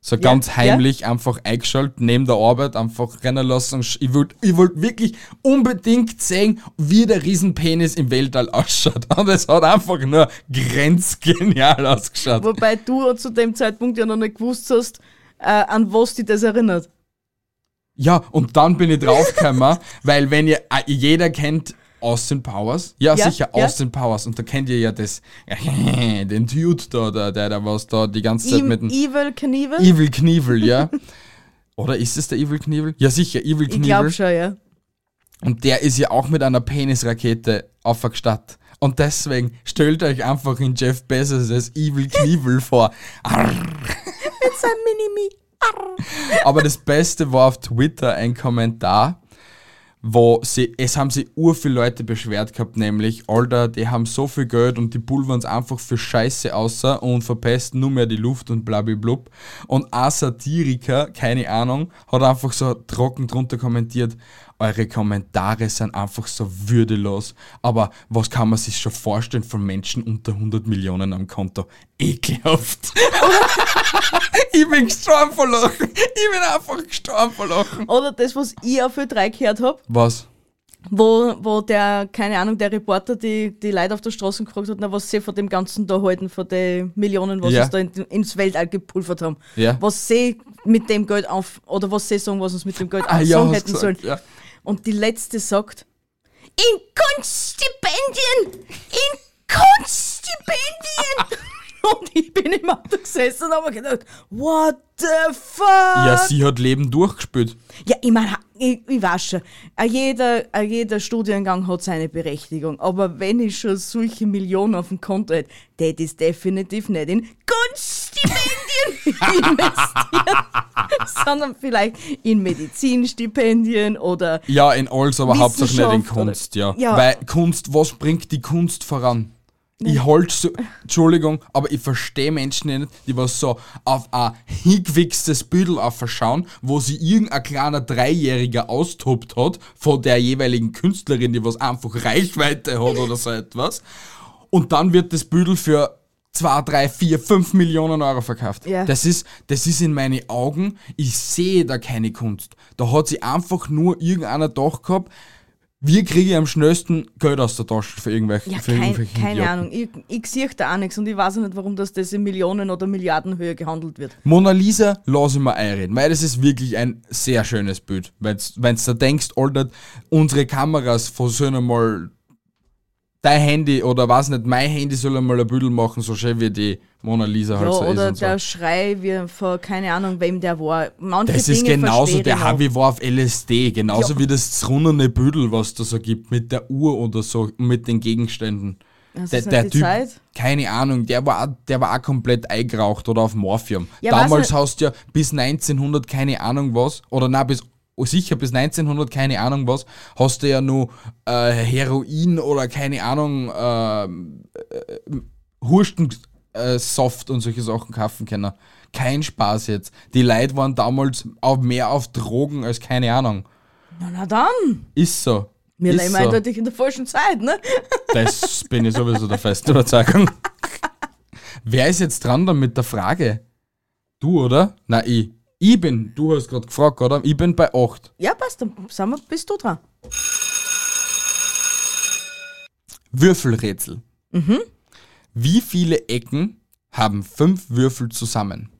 So ja, ganz heimlich ja. einfach eingeschaltet, neben der Arbeit einfach rennen lassen. Ich wollte ich wollt wirklich unbedingt sehen, wie der Riesenpenis im Weltall ausschaut. Und es hat einfach nur grenzgenial ausgeschaut. Wobei du zu dem Zeitpunkt ja noch nicht gewusst hast, äh, an was dich das erinnert. Ja, und dann bin ich draufgekommen, weil wenn ihr, jeder kennt Austin Powers. Ja, ja sicher, ja. Austin Powers. Und da kennt ihr ja das, den Dude da, der, der, der was da die ganze Zeit I- mit dem... Evel Knievel? Evel Knievel, ja. Oder ist es der Evel Knievel? Ja, sicher, Evel Knievel. Ich glaube schon, ja. Und der ist ja auch mit einer Penisrakete auf der Stadt. Und deswegen stellt euch einfach in Jeff Bezos das Evel Knievel vor. Arr. It's a mini-me. Aber das Beste war auf Twitter ein Kommentar, wo sie, es haben sich ur viele Leute beschwert gehabt, nämlich, Alter, die haben so viel Geld und die pulvern's einfach für Scheiße außer und verpesten nur mehr die Luft und blablablub. Und ein Satiriker, keine Ahnung, hat einfach so trocken drunter kommentiert, eure Kommentare sind einfach so würdelos, aber was kann man sich schon vorstellen von Menschen unter hundert Millionen am Konto? Ekelhaft. Ich bin gestorben vor Lachen. Ich bin einfach gestorben vor Lachen. Oder das, was ich auf Ö drei gehört habe. Was? Wo, wo der, keine Ahnung, der Reporter, die, die Leute auf der Straße gefragt hat, na, was sie von dem Ganzen da halten, von den Millionen, was ja. sie da in, ins Weltall gepulvert haben. Ja. Was sie mit dem Geld auf, oder was sie sagen, was uns mit dem Geld ah, ja, hätten gesagt, sollen. Ja. Und die Letzte sagt, in Kunststipendien! In Kunststipendien! Und ich bin im Auto gesessen und habe gedacht, what the fuck? Ja, sie hat Leben durchgespielt. Ja, ich meine, ich, ich weiß schon, jeder, jeder Studiengang hat seine Berechtigung. Aber wenn ich schon solche Millionen auf dem Konto hätte, das ist definitiv nicht in Kunststipendien investiert, sondern vielleicht in Medizinstipendien oder ja, in alles, aber hauptsächlich nicht in Kunst. Oder, ja. Ja. Weil Kunst, was bringt die Kunst voran? Ich halt so, Entschuldigung, aber ich verstehe Menschen nicht, die was so auf ein hingewichstes Büdel aufschauen, wo sie irgendein kleiner Dreijähriger austobt hat, von der jeweiligen Künstlerin, die was einfach Reichweite hat oder so etwas. Und dann wird das Büdel für zwei, drei, vier, fünf Millionen Euro verkauft. Yeah. Das ist, das ist in meinen Augen, ich sehe da keine Kunst. Da hat sich einfach nur irgendeiner gedacht gehabt, wir kriegen am schnellsten Geld aus der Tasche für irgendwelche. Ja, für kein, irgendwelche keine Idioten. Ahnung. Ich, ich sehe da auch nichts und ich weiß auch nicht, warum das, das in Millionen- oder Milliardenhöhe gehandelt wird. Mona Lisa lass ich mir einreden, weil das ist wirklich ein sehr schönes Bild. Wenn du da denkst, Alter, unsere Kameras versuchen einmal... Dein Handy oder was nicht, mein Handy soll einmal ein Büdel machen, so schön wie die Mona Lisa halt ja, so ist. Oder der so. Schrei, wie von keine Ahnung, wem der war. Manche das Dinge ist genauso, der Harvey war auf L S D, genauso ja. wie das runnende Büdel, was da so gibt, mit der Uhr oder so, mit den Gegenständen. Also der, der Typ, Zeit? Keine Ahnung, der war, der war auch komplett eingeraucht oder auf Morphium. Ja, damals hast du ja bis neunzehnhundert keine Ahnung was, oder nein, bis sicher bis neunzehnhundert, keine Ahnung was, hast du ja nur äh, Heroin oder keine Ahnung, äh, äh, Hurstensaft und solche Sachen kaufen können. Kein Spaß jetzt. Die Leute waren damals auch mehr auf Drogen als keine Ahnung. Na, na dann. Ist so. Wir leben so. Eindeutig in der falschen Zeit, ne? Das bin ich sowieso der festen Überzeugung. Wer ist jetzt dran dann mit der Frage? Du, oder? Na, ich. Ich bin, du hast gerade gefragt, oder? Ich bin bei acht. Ja, passt, dann sind wir, bist du dran. Würfelrätsel. Mhm. Wie viele Ecken haben fünf Würfel zusammen?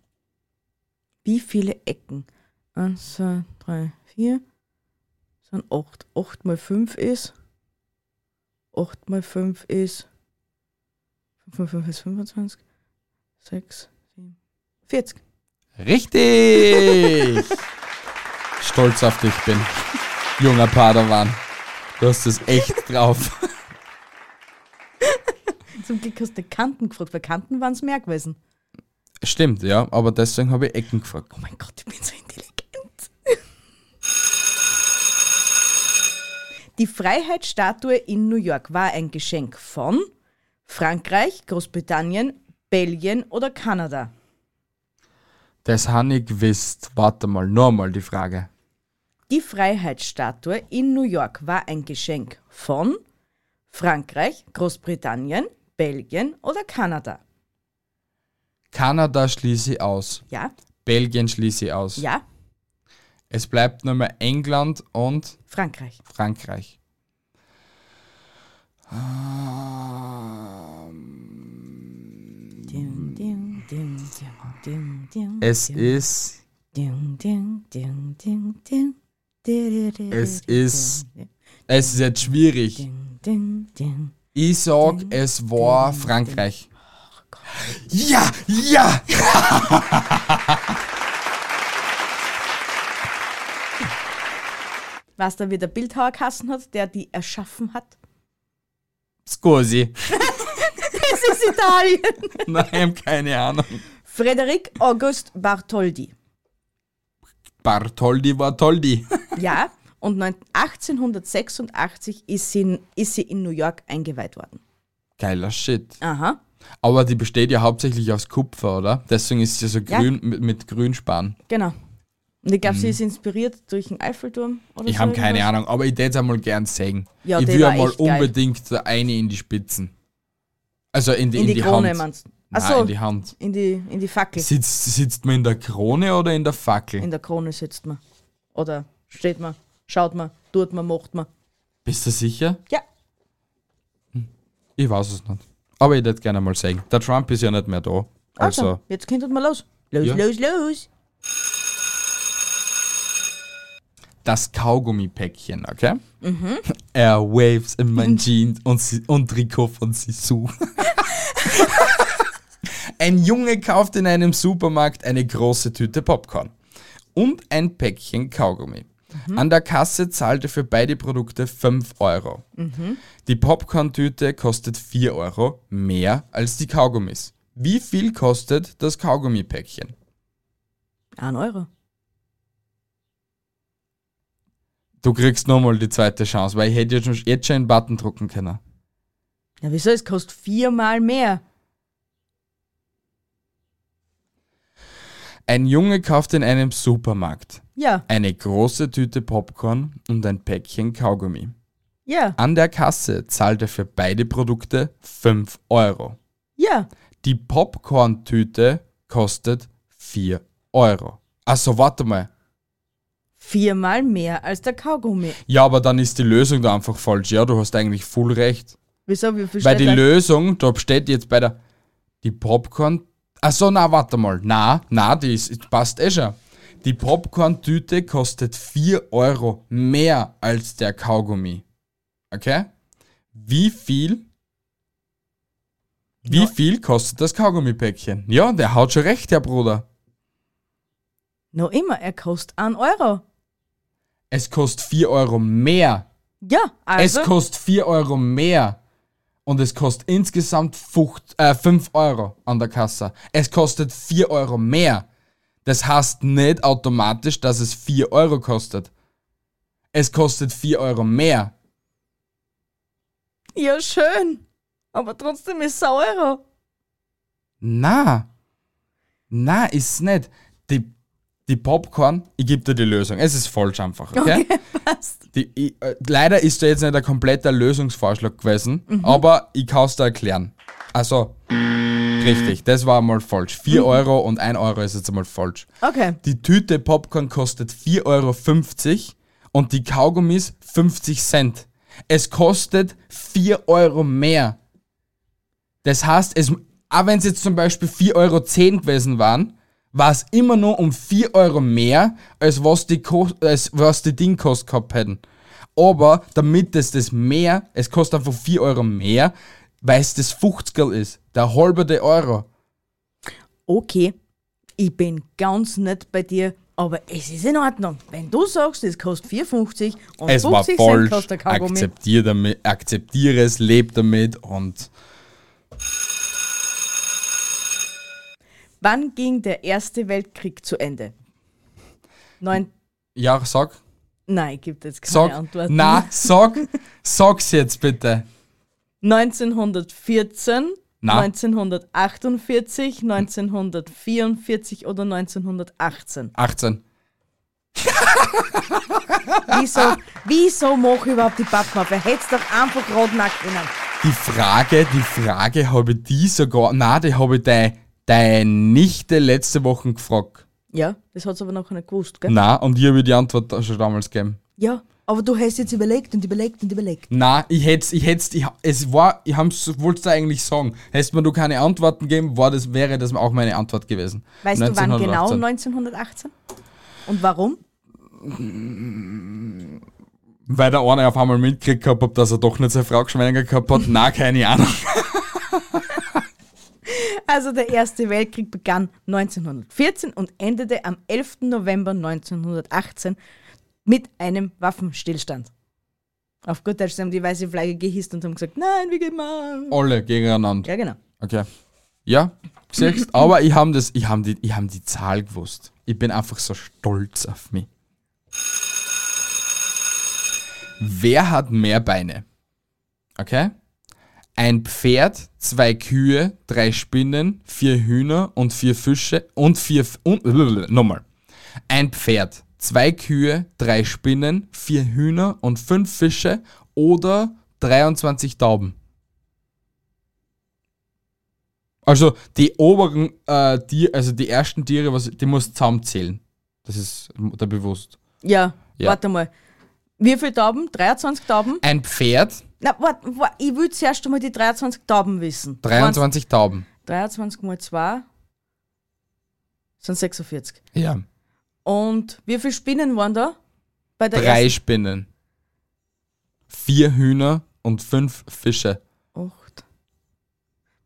Wie viele Ecken? Eins, zwei, drei, vier. Das sind acht. Acht mal fünf ist. Acht mal fünf ist. Fünf mal fünf ist fünfundzwanzig. Sechs, sieben, vierzig. Richtig! Stolz auf dich bin. Junger Padawan. Du hast es echt drauf. Zum Glück hast du Kanten gefragt, weil Kanten waren es mehr gewesen. Stimmt, ja, aber deswegen habe ich Ecken gefragt. Oh mein Gott, ich bin so intelligent. Die Freiheitsstatue in New York war ein Geschenk von Frankreich, Großbritannien, Belgien oder Kanada? Das habe ich gewusst. Warte mal, nochmal die Frage. Die Freiheitsstatue in New York war ein Geschenk von Frankreich, Großbritannien, Belgien oder Kanada? Kanada schließe ich aus. Ja. Belgien schließe ich aus. Ja. Es bleibt nur mehr England und... Frankreich. Frankreich. Ähm... Din, din, din, din. Es ist. Es ist. Es ist jetzt schwierig. Ich sag, es war Frankreich. Ja, ja! Was da wieder Bildhauer geheißen hat, der die erschaffen hat? Scusi. Das ist Italien. Nein, keine Ahnung. Frédéric Auguste Bartholdi. Bartholdi war Toldi. Ja, und achtzehnhundertsechsundachtzig ist sie, in, ist sie in New York eingeweiht worden. Geiler Shit. Aha. Aber die besteht ja hauptsächlich aus Kupfer, oder? Deswegen ist sie so grün, ja. mit, mit Grünspan. Genau. Und ich glaube, mhm. sie ist inspiriert durch den Eiffelturm oder ich so. Ich habe keine Ahnung, aber ich würde es einmal gern sehen. Ja, ich will einmal unbedingt geil. eine in die Spitzen. Also in die, in in die, die Krone, Hand. Meinst du? Nein, so, in die Hand. In die, in die Fackel. Sitzt, sitzt man in der Krone oder in der Fackel? In der Krone sitzt man. Oder steht man, schaut man, tut man, macht man. Bist du sicher? Ja. Hm. Ich weiß es nicht. Aber ich würde gerne mal sagen, der Trump ist ja nicht mehr da. Also, also jetzt könntet mal los. Los, ja. los, los. Das Kaugummipäckchen, okay? Mhm. Airwaves in meinen Jeans und, und Trikot von Sisu. Ein Junge kauft in einem Supermarkt eine große Tüte Popcorn und ein Päckchen Kaugummi. Mhm. An der Kasse zahlt er für beide Produkte fünf Euro. Mhm. Die Popcorn-Tüte kostet vier Euro mehr als die Kaugummis. Wie viel kostet das Kaugummipäckchen? ein Euro. Du kriegst nochmal die zweite Chance, weil ich hätte jetzt schon, jetzt schon einen Button drucken können. Ja, wieso? Es kostet viermal mehr. Ein Junge kauft in einem Supermarkt ja. eine große Tüte Popcorn und ein Päckchen Kaugummi. Ja. An der Kasse zahlt er für beide Produkte fünf Euro. Ja. Die Popcorn-Tüte kostet vier Euro. Also warte mal. Viermal mehr als der Kaugummi. Ja, aber dann ist die Lösung da einfach falsch. Ja, du hast eigentlich voll recht. Wieso? Wie viel? Weil die Lösung, da steht jetzt bei der... Die Popcorn... Achso, na, warte mal. Na, na, die ist, passt eh schon. Die Popcorn-Tüte kostet vier Euro mehr als der Kaugummi. Okay? Wie viel... Wie viel kostet das Kaugummipäckchen? Ja, der hat schon recht, Herr Bruder. Noch immer, er kostet ein Euro. Es kostet vier Euro mehr. Ja, also... Es kostet vier Euro mehr. Und es kostet insgesamt fünf Euro an der Kasse. Es kostet vier Euro mehr. Das heißt nicht automatisch, dass es vier Euro kostet. Es kostet vier Euro mehr. Ja, schön. Aber trotzdem ist es Euro. Na, na ist es nicht. Die, die Popcorn, ich gebe dir die Lösung. Es ist falsch einfach, okay? Okay, passt. Die, ich, äh, leider ist da jetzt nicht ein kompletter Lösungsvorschlag gewesen, mhm. aber ich kann es dir erklären. Also, richtig, das war mal falsch. vier Euro und ein Euro ist jetzt einmal falsch. Okay. Die Tüte Popcorn kostet vier Euro fünfzig und die Kaugummis fünfzig Cent. Es kostet vier Euro mehr. Das heißt, es, auch wenn es jetzt zum Beispiel vier Euro zehn gewesen waren, war es immer nur um vier Euro mehr, als was die, Ko- als was die Ding kostet gehabt hätten. Aber damit es das mehr, es kostet einfach vier Euro mehr, weil es das fünfzigerl ist, der halbe der Euro. Okay, ich bin ganz nett bei dir, aber es ist in Ordnung. Wenn du sagst, es kostet vier Euro fünfzig und es fünfzig war falsch. Cent kostet der Kaugummi. Akzeptier damit, akzeptiere es, leb damit und... Wann ging der Erste Weltkrieg zu Ende? Neun... Ja, sag. Nein, gibt jetzt keine sag, Antwort. Na, sag, sag's jetzt bitte. neunzehnhundertvierzehn, na. neunzehnhundertachtundvierzig, neunzehnhundertvierundvierzig oder neunzehnhundertachtzehn? achtzehn. wieso wieso mache ich überhaupt die Pappmappe? Hätt's doch einfach gerade nackt innen. Die Frage, die Frage habe ich die sogar, nein, die habe ich deine dei Nichte letzte Woche gefragt. Ja, das hat sie aber nachher nicht gewusst, gell? Nein, und ich habe die Antwort schon damals gegeben. Ja, aber du hast jetzt überlegt und überlegt und überlegt. Nein, ich hätte ich hätte ich, es war, ich wollte es eigentlich sagen. Hättest mir du keine Antworten gegeben, war das, wäre das auch meine Antwort gewesen. Weißt du, wann genau neunzehnhundertachtzehn? Und warum? Weil der eine auf einmal mitgekriegt hat, dass er doch nicht seine Frau geschwängert gehabt hat. Nein, keine Ahnung. Also der Erste Weltkrieg begann neunzehnhundertvierzehn und endete am elften November neunzehnhundertachtzehn mit einem Waffenstillstand. Auf gut Deutsch, sie haben die weiße Flagge gehisst und haben gesagt, nein, wir gehen mal. Alle gegeneinander. Ja, genau. Okay. Ja, siehst, aber ich habe hab die, hab die Zahl gewusst. Ich bin einfach so stolz auf mich. Wer hat mehr Beine? Okay? Ein Pferd, zwei Kühe, drei Spinnen, vier Hühner und vier Fische und vier... F- und, nochmal. Ein Pferd, zwei Kühe, drei Spinnen, vier Hühner und fünf Fische oder dreiundzwanzig Tauben. Also die oberen, äh, die, also die ersten Tiere, was, die musst du zusammenzählen. Das ist da bewusst. Ja, ja, warte mal. Wie viele Tauben? dreiundzwanzig Tauben? Ein Pferd? Na, warte, wart, ich will zuerst einmal die dreiundzwanzig Tauben wissen. dreiundzwanzig Tauben. dreiundzwanzig mal zwei sind sechsundvierzig. Ja. Und wie viele Spinnen waren da? Bei der Drei ersten? Spinnen. Vier Hühner und fünf Fische. Acht.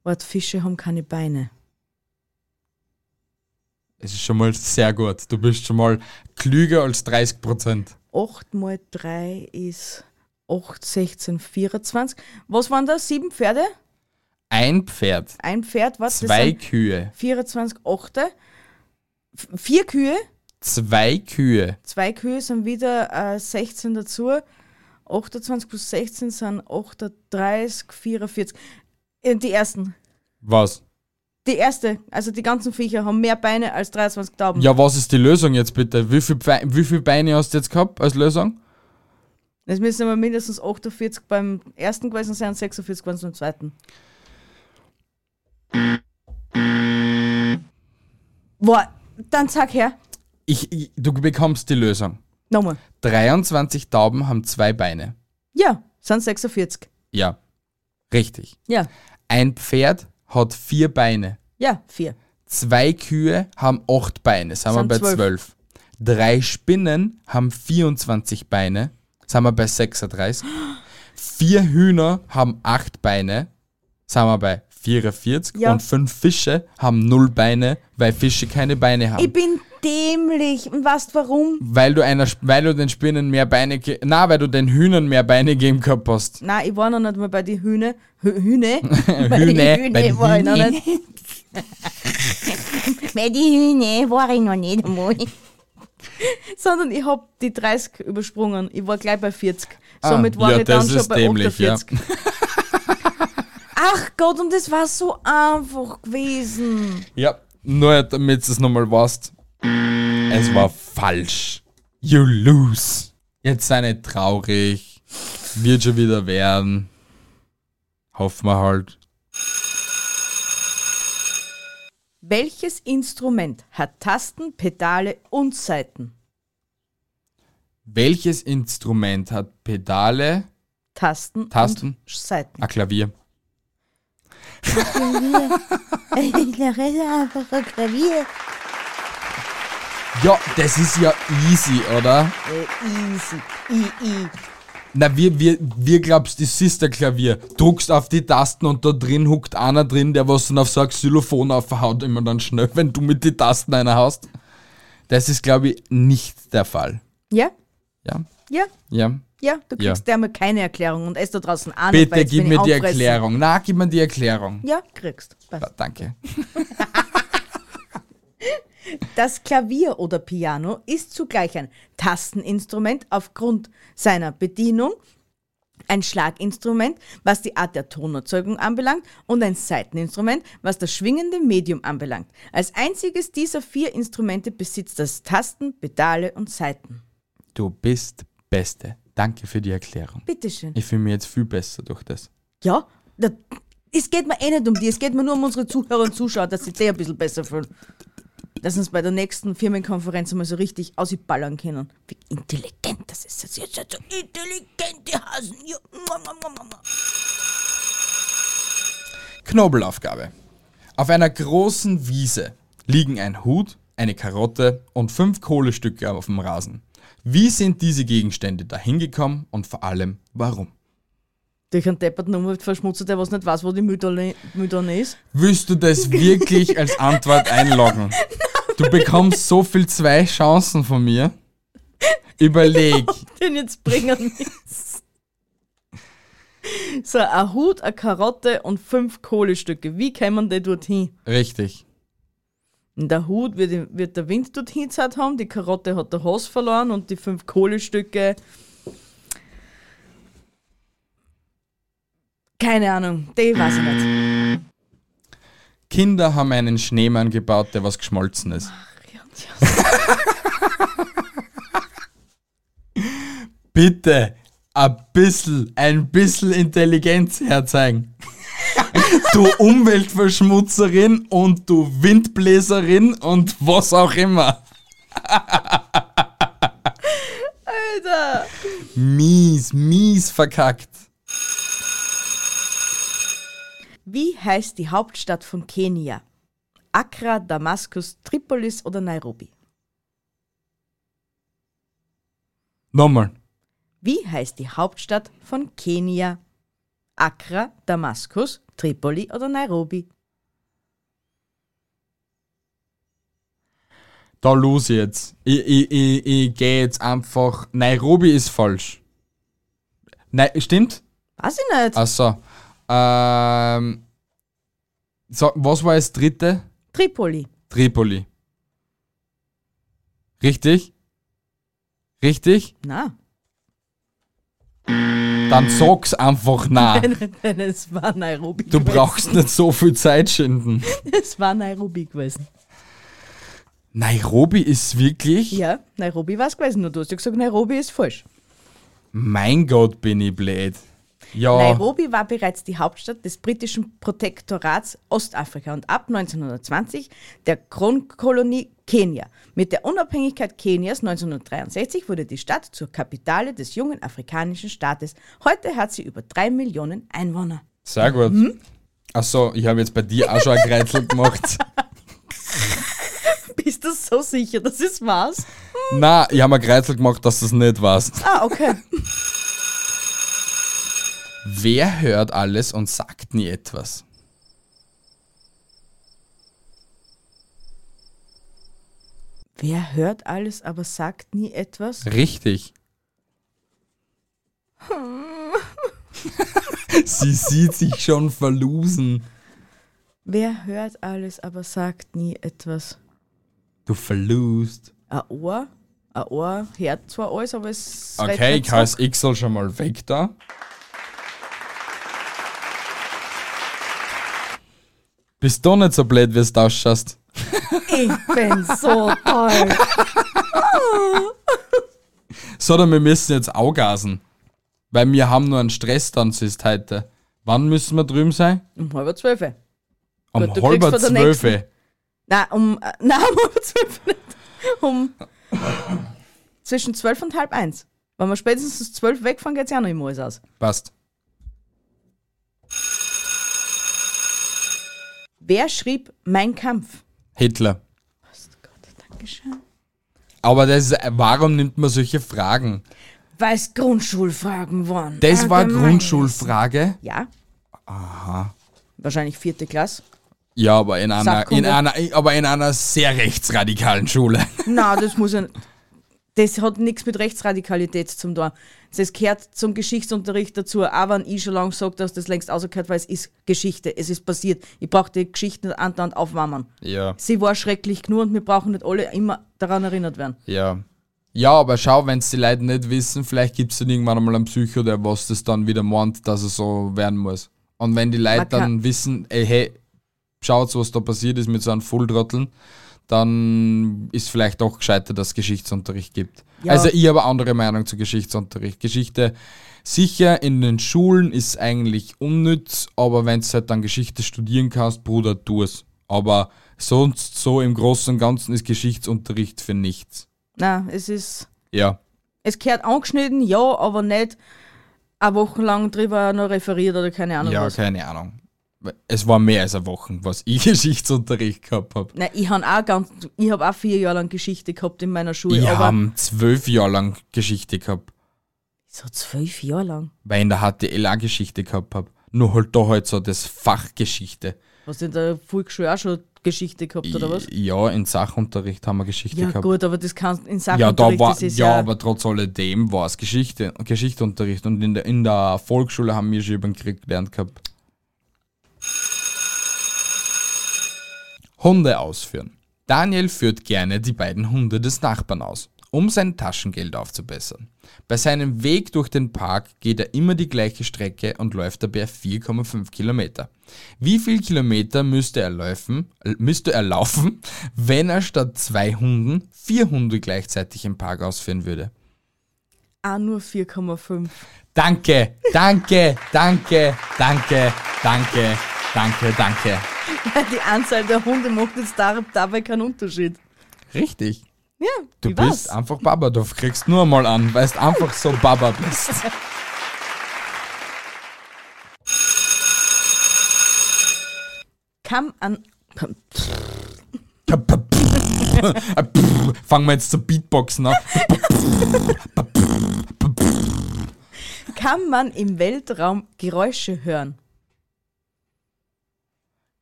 Warte, Fische haben keine Beine. Es ist schon mal sehr gut. Du bist schon mal klüger als dreißig Prozent. acht mal drei ist acht, sechzehn, vierundzwanzig. Was waren da? Sieben Pferde? Ein Pferd. Ein Pferd, was? Zwei Kühe. vierundzwanzig, acht. F- vier Kühe? Zwei Kühe. Zwei Kühe sind wieder äh, sechzehn dazu. achtundzwanzig plus sechzehn sind achtunddreißig, vierundvierzig. Die ersten. Was? Die erste, also die ganzen Viecher haben mehr Beine als dreiundzwanzig Tauben. Ja, was ist die Lösung jetzt bitte? Wie viele Beine, wie viel Beine hast du jetzt gehabt als Lösung? Es müssen aber mindestens achtundvierzig beim ersten gewesen sein und sechsundvierzig gewesen beim zweiten. War, dann sag her. Ich, ich, du bekommst die Lösung. Nochmal. dreiundzwanzig Tauben haben zwei Beine. Ja, sind sechsundvierzig. Ja, richtig. Ja. Ein Pferd hat vier Beine. Ja, vier. Zwei Kühe haben acht Beine, sind, sind wir bei zwölf. zwölf. Drei Spinnen haben vierundzwanzig Beine, sind wir bei sechsunddreißig. Vier Hühner haben acht Beine, sind wir bei vierundvierzig. Ja. Und fünf Fische haben null Beine, weil Fische keine Beine haben. Ich bin dämlich. Und weißt warum? Weil du einer, weil du den Spinnen mehr Beine, ge- na, weil du den Hühnern mehr Beine geben gehabt hast. Nein, ich war noch nicht mal bei den Hühner. Hühne? Hühne. Bei den war ich noch nicht. Bei den Hühne war ich noch nicht einmal. Sondern ich habe die dreißig übersprungen. Ich war gleich bei vierzig. Ah, somit war ja, ich dann schon bei dämlich, achtundvierzig. Ja. Ach Gott, und das war so einfach gewesen. Ja, nur damit du es nochmal weißt. Es war falsch. You lose. Jetzt sei nicht traurig. Wird schon wieder werden. Hoffen wir halt. Welches Instrument hat Tasten, Pedale und Saiten? Welches Instrument hat Pedale, Tasten, Tasten und Saiten? Ein Klavier. Klavier. Ich lerne einfach ein Klavier. Ja, das ist ja easy, oder? Easy. I, I. Na, wir, wir, wir glaubst, das ist der Klavier. Druckst auf die Tasten und da drin huckt einer drin, der was dann auf so ein Xylophon aufhaut, immer dann schnell, wenn du mit den Tasten einer haust. Das ist, glaube ich, nicht der Fall. Ja? Ja. Ja? Ja. Ja, du kriegst ja einmal keine Erklärung und es da draußen an. Bitte gib mir die Erklärung. Na, gib mir die Erklärung. Ja, kriegst. Ja, danke. Das Klavier oder Piano ist zugleich ein Tasteninstrument aufgrund seiner Bedienung, ein Schlaginstrument, was die Art der Tonerzeugung anbelangt, und ein Saiteninstrument, was das schwingende Medium anbelangt. Als einziges dieser vier Instrumente besitzt das Tasten, Pedale und Saiten. Du bist Beste. Danke für die Erklärung. Bitteschön. Ich fühle mich jetzt viel besser durch das. Ja, da, es geht mir eh nicht um die, es geht mir nur um unsere Zuhörer und Zuschauer, dass sie sich ein bisschen besser fühlen. Dass uns bei der nächsten Firmenkonferenz mal so richtig ausballern können. Wie intelligent das ist. Das ist jetzt so intelligente Hasen. Ja. Knobelaufgabe. Auf einer großen Wiese liegen ein Hut, eine Karotte und fünf Kohlestücke auf dem Rasen. Wie sind diese Gegenstände dahin gekommen und vor allem warum? Durch einen depperten Umweltverschmutzer, der was nicht weiß, wo die Mülltonne ist. Willst du das wirklich als Antwort einloggen? Du bekommst so viel zwei Chancen von mir. Überleg. Ich hab den jetzt bringen müssen. So, ein Hut, eine Karotte und fünf Kohlestücke. Wie kommen die dorthin? Richtig. Und der Hut wird, wird der Wind dorthin gezerrt haben, die Karotte hat der Hass verloren und die fünf Kohlestücke... Keine Ahnung, die weiß ich nicht. Kinder haben einen Schneemann gebaut, der was geschmolzen ist. Bitte, ein bisschen, ein bisschen Intelligenz herzeigen. Du Umweltverschmutzerin und du Windbläserin und was auch immer. Alter. Mies, mies verkackt. Wie heißt die Hauptstadt von Kenia? Accra, Damaskus, Tripolis oder Nairobi? Nochmal. Wie heißt die Hauptstadt von Kenia? Accra, Damaskus, Tripoli oder Nairobi? Da los jetzt. Ich, ich, ich, ich gehe jetzt einfach... Nairobi ist falsch. Nein, stimmt? Weiß ich nicht. Ach so. Ähm, so, was war das dritte? Tripoli. Tripoli. Richtig? Richtig? Na. Dann sag's einfach nach. Nein, nein, es war Nairobi gewesen. Du brauchst nicht so viel Zeit schinden. Es war Nairobi gewesen. Nairobi ist wirklich? Ja, Nairobi war's gewesen. Nur du hast ja gesagt, Nairobi ist falsch. Mein Gott, bin ich blöd. Ja. Nairobi war bereits die Hauptstadt des britischen Protektorats Ostafrika und ab neunzehnhundertzwanzig der Kronkolonie Kenia. Mit der Unabhängigkeit Kenias neunzehnhundertdreiundsechzig wurde die Stadt zur Kapitale des jungen afrikanischen Staates. Heute hat sie über drei Millionen Einwohner. Sehr gut. Hm? Achso, ich habe jetzt bei dir auch schon ein Kreuzl gemacht. Bist du so sicher, dass es war's? Hm. Nein, ich habe mir Kreuzl gemacht, dass du es nicht warst. Ah, okay. Wer hört alles und sagt nie etwas? Wer hört alles, aber sagt nie etwas? Richtig. Hm. Sie sieht sich schon verlosen. Wer hört alles, aber sagt nie etwas? Du verlust. Ein Ohr, ein Ohr hört zwar alles, aber es... Okay, ich heiße Ixel schon mal weg da. Bist du nicht so blöd, wie du ausschaust? Ich bin so toll. So, dann wir müssen jetzt auch gasen. Weil wir haben nur einen Stresstanz ist heute. Wann müssen wir drüben sein? Um halber zwölf. Um Gut, halber zwölf? Nein, um, äh, nein, um halber zwölf nicht. Um zwischen zwölf und halb eins. Wenn wir spätestens zwölf wegfahren, geht es ja noch immer alles aus. Passt. Wer schrieb Mein Kampf? Hitler. Was, Gott, Dankeschön. Aber das ist, warum nimmt man solche Fragen? Weil es Grundschulfragen waren. Das ah, war eine Grundschulfrage? Ja. Aha. Wahrscheinlich vierte Klasse. Ja, aber in einer, in einer, aber in einer sehr rechtsradikalen Schule. Nein, das muss ja nicht. Das hat nichts mit Rechtsradikalität zu tun. Das gehört zum Geschichtsunterricht dazu, auch wenn ich schon lange sage, dass das längst rausgehört, weil es ist Geschichte, es ist passiert. Ich brauche die Geschichten nicht andauernd aufwärmen. Ja. Sie war schrecklich genug und wir brauchen nicht alle immer daran erinnert werden. Ja, ja, aber schau, wenn es die Leute nicht wissen, vielleicht gibt es dann irgendwann einmal einen Psycho, der was das dann wieder meint, dass es so werden muss. Und wenn die Leute dann wissen, ey, hey, schaut, was da passiert ist mit so einem Volltrotteln, dann ist vielleicht auch gescheiter, dass es Geschichtsunterricht gibt. Ja. Also ich habe eine andere Meinung zu Geschichtsunterricht. Geschichte sicher in den Schulen ist eigentlich unnütz, aber wenn du halt dann Geschichte studieren kannst, Bruder, tu es. Aber sonst so im Großen und Ganzen ist Geschichtsunterricht für nichts. Nein, es ist... Ja. Es gehört angeschnitten, ja, aber nicht eine Woche lang drüber noch referiert oder keine Ahnung ja, was. Ja, keine Ahnung. Es war mehr als eine Woche, was ich Geschichtsunterricht gehabt habe. Nein, ich habe auch, ganz, ich hab auch vier Jahre lang Geschichte gehabt in meiner Schule. Ich habe zwölf Jahre lang Geschichte gehabt. So zwölf Jahre lang? Weil ich in der H T L auch Geschichte gehabt habe. Nur halt da halt so das Fach Geschichte. Hast du in der Volksschule auch schon Geschichte gehabt, oder was? Ja, in Sachunterricht haben wir Geschichte ja, gehabt. Ja gut, aber das kannst in Sachunterricht... Ja, da war, ja, ja, aber trotz alledem war es Geschichte, Geschichtsunterricht. Und in der, in der Volksschule haben wir schon über den Krieg gelernt gehabt. Hunde ausführen. Daniel führt gerne die beiden Hunde des Nachbarn aus, um sein Taschengeld aufzubessern. Bei seinem Weg durch den Park geht er immer die gleiche Strecke und läuft dabei vier Komma fünf Kilometer. Wie viel Kilometer müsste er laufen, müsste er laufen, wenn er statt zwei Hunden vier Hunde gleichzeitig im Park ausführen würde? Ah, nur vier Komma fünf. Danke, danke, danke, danke, danke, danke, danke. Die Anzahl der Hunde macht jetzt dabei keinen Unterschied. Richtig. Ja, du bist was? Einfach Baba, du kriegst nur mal an, weil du einfach so Baba bist. Kam an... Fangen wir jetzt zu Beatboxen an. Kann man im Weltraum Geräusche hören?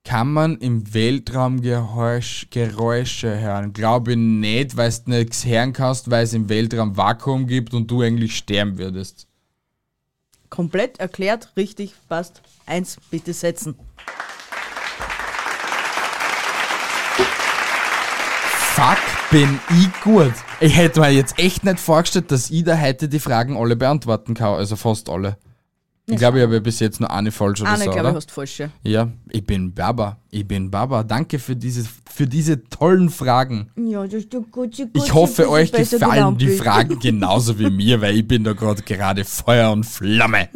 Kann man im Weltraum Geräusch, Geräusche hören? Glaube ich nicht, weil du nichts hören kannst, weil es im Weltraum Vakuum gibt und du eigentlich sterben würdest. Komplett erklärt, richtig, passt. Eins, bitte setzen. Fuck, bin ich gut. Ich hätte mir jetzt echt nicht vorgestellt, dass ich da heute die Fragen alle beantworten kann, also fast alle. Ich glaube, ich habe bis jetzt nur eine falsche oder so, oder? Eine, glaube ich, hast du falsche. Ja, ich bin Baba. Ich bin Baba. Danke für diese, für diese tollen Fragen. Ja, das ist gut. Ich hoffe, euch gefallen die Fragen genauso wie mir, weil ich bin da gerade gerade Feuer und Flamme.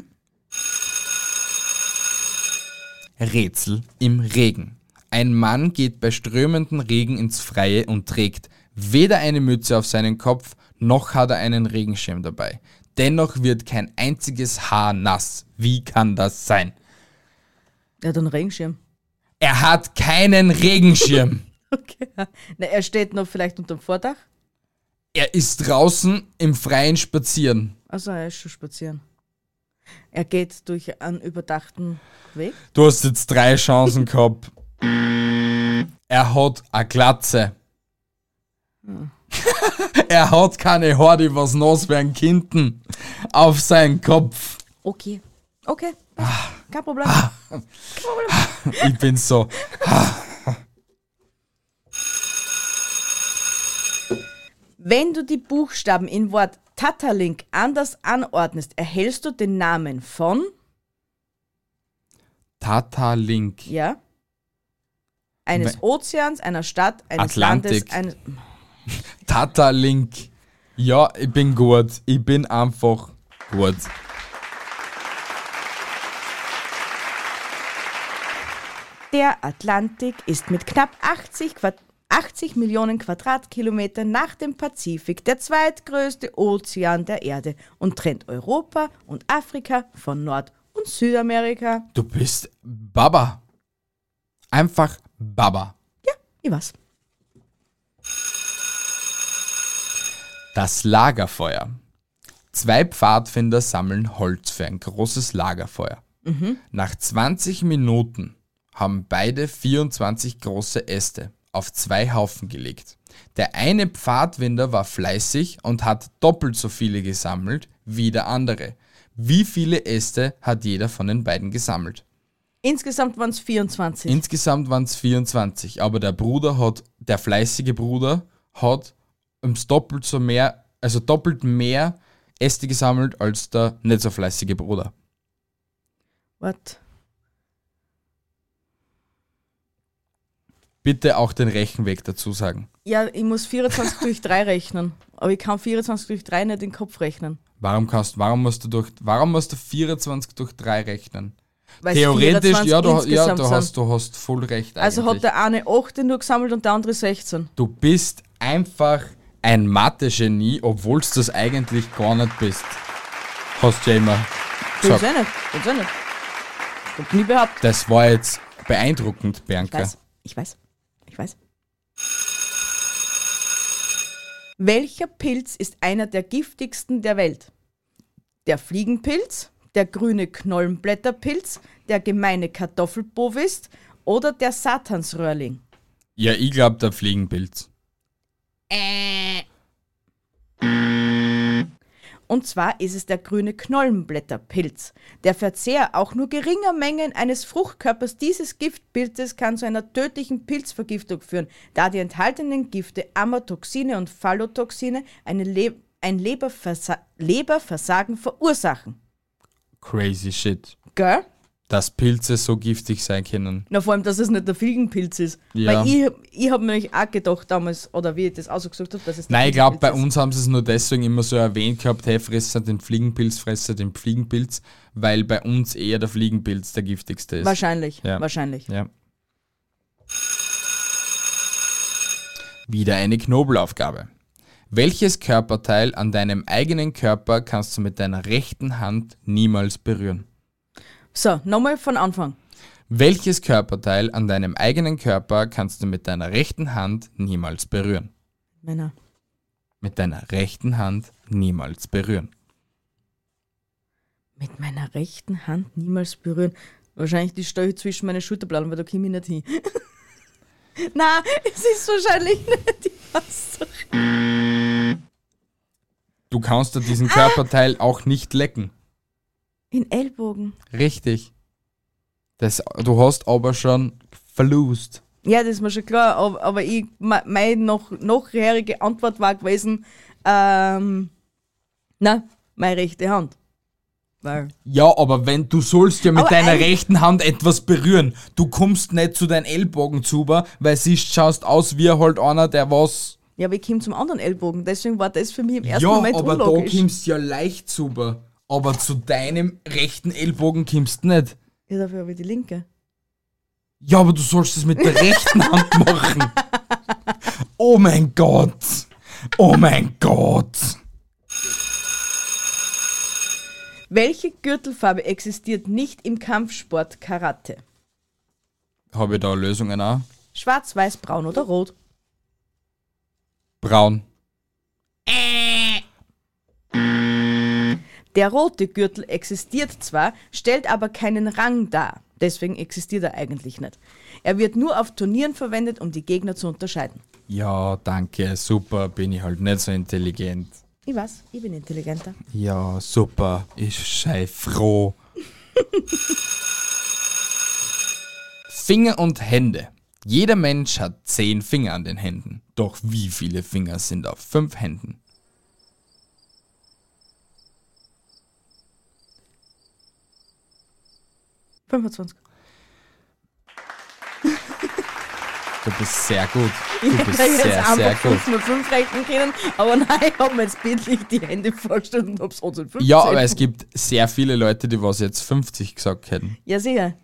Rätsel im Regen. Ein Mann geht bei strömendem Regen ins Freie und trägt weder eine Mütze auf seinen Kopf, noch hat er einen Regenschirm dabei. Dennoch wird kein einziges Haar nass. Wie kann das sein? Er hat einen Regenschirm. Er hat keinen Regenschirm. Okay. Na, er steht noch vielleicht unter dem Vordach? Er ist draußen im Freien spazieren. Also er ist schon spazieren. Er geht durch einen überdachten Weg? Du hast jetzt drei Chancen gehabt. Er hat eine Glatze. Hm. Er hat keine Haare, die was nass werden könnten. Auf seinen Kopf. Okay. Okay. Ah. Kein Problem. Ah. Kein Problem. Ich bin so. Wenn du die Buchstaben in Wort Tatalink anders anordnest, erhältst du den Namen von? Tatalink. Ja. Eines We- Ozeans, einer Stadt, eines Atlantik. Landes, eines... Tatalink. Ja, ich bin gut. Ich bin einfach gut. Der Atlantik ist mit knapp achtzig Quadratkilometern achtzig Millionen Quadratkilometer nach dem Pazifik der zweitgrößte Ozean der Erde und trennt Europa und Afrika von Nord- und Südamerika. Du bist Baba. Einfach Baba. Ja, ich weiß. Das Lagerfeuer. Zwei Pfadfinder sammeln Holz für ein großes Lagerfeuer. Mhm. Nach zwanzig Minuten haben beide vierundzwanzig große Äste auf zwei Haufen gelegt. Der eine Pfadfinder war fleißig und hat doppelt so viele gesammelt wie der andere. Wie viele Äste hat jeder von den beiden gesammelt? Insgesamt waren es vierundzwanzig. Insgesamt waren es vierundzwanzig, aber der Bruder hat, der fleißige Bruder hat ums doppelt so mehr, also doppelt mehr Äste gesammelt als der nicht so fleißige Bruder. What? Bitte auch den Rechenweg dazu sagen. Ja, ich muss vierundzwanzig durch drei rechnen. Aber ich kann vierundzwanzig durch drei nicht in den Kopf rechnen. Warum kannst warum musst du durch, warum musst du vierundzwanzig durch drei rechnen? Weil theoretisch, ja, du, ja du, hast, du hast voll recht eigentlich. Also hat der eine acht nur gesammelt und der andere sechzehn. Du bist einfach ein Mathe-Genie, obwohl du das eigentlich gar nicht bist. Hast du ja immer gesagt. Das ist ja nicht. Das ist ja nicht. Ich hab nie behauptet. Das war jetzt beeindruckend, Bianca. Ich weiß. Ich weiß. Ich weiß. Welcher Pilz ist einer der giftigsten der Welt? Der Fliegenpilz, der grüne Knollenblätterpilz, der gemeine Kartoffelbovis oder der Satansröhrling? Ja, ich glaube der Fliegenpilz. Äh. Und zwar ist es der grüne Knollenblätterpilz. Der Verzehr auch nur geringer Mengen eines Fruchtkörpers dieses Giftpilzes kann zu einer tödlichen Pilzvergiftung führen, da die enthaltenen Gifte Amatoxine und Phallotoxine eine Le- ein Leberversa- Leberversagen verursachen. Crazy shit. Gell? Dass Pilze so giftig sein können. Na, vor allem, dass es nicht der Fliegenpilz ist. Ja. Weil ich, ich habe mir nämlich auch gedacht damals, oder wie ich das ausgesucht habe, dass es der Nein, ich glaube, bei uns haben sie es nur deswegen immer so erwähnt gehabt, hey, fresser den Fliegenpilz, fresser den Fliegenpilz, weil bei uns eher der Fliegenpilz der giftigste ist. Wahrscheinlich, ja. wahrscheinlich. Ja. Wieder eine Knobelaufgabe. Welches Körperteil an deinem eigenen Körper kannst du mit deiner rechten Hand niemals berühren? So, nochmal von Anfang. Welches Körperteil an deinem eigenen Körper kannst du mit deiner rechten Hand niemals berühren? Männer. Mit deiner rechten Hand niemals berühren. Mit meiner rechten Hand niemals berühren. Wahrscheinlich die Stelle zwischen meine Schulterblättern, weil da komme ich nicht hin. Nein, es ist wahrscheinlich nicht die Haussache. Du kannst ja diesen Körperteil ah. auch nicht lecken. In Ellbogen. Richtig. Das, du hast aber schon verlust. Ja, das ist mir schon klar, aber, aber ich, meine noch, noch herige Antwort war gewesen, ähm, na, meine rechte Hand. Weil ja, aber wenn du sollst ja mit aber deiner rechten Hand etwas berühren. Du kommst nicht zu deinen Ellbogen zu, weil siehst, schaust aus wie halt einer, der was... Ja, aber ich komme zum anderen Ellbogen, deswegen war das für mich im ersten ja, Moment unlogisch. Ja, aber da kommst du ja leicht zu. Aber zu deinem rechten Ellbogen kommst du nicht. Ja, dafür habe ich die linke. Ja, aber du sollst es mit der rechten Hand machen. Oh mein Gott. Oh mein Gott. Welche Gürtelfarbe existiert nicht im Kampfsport Karate? Habe ich da Lösungen auch? Schwarz, weiß, braun oder rot? Braun. Äh. Der rote Gürtel existiert zwar, stellt aber keinen Rang dar. Deswegen existiert er eigentlich nicht. Er wird nur auf Turnieren verwendet, um die Gegner zu unterscheiden. Ja, danke, super, bin ich halt nicht so intelligent. Ich weiß, ich bin intelligenter. Ja, super, ich sei froh. Finger und Hände. Jeder Mensch hat zehn Finger an den Händen. Doch wie viele Finger sind auf fünf Händen? fünfundzwanzig. Du bist sehr gut. Du ja, bist ich sehr, sehr, sehr gut. Ich hätte fünf rechnen können, aber nein, ich habe mir jetzt bildlich die Hände vorgestellt und habe es hundertfünfzig. Ja, aber es gibt sehr viele Leute, die was jetzt fünfzig gesagt hätten. Ja, sicher.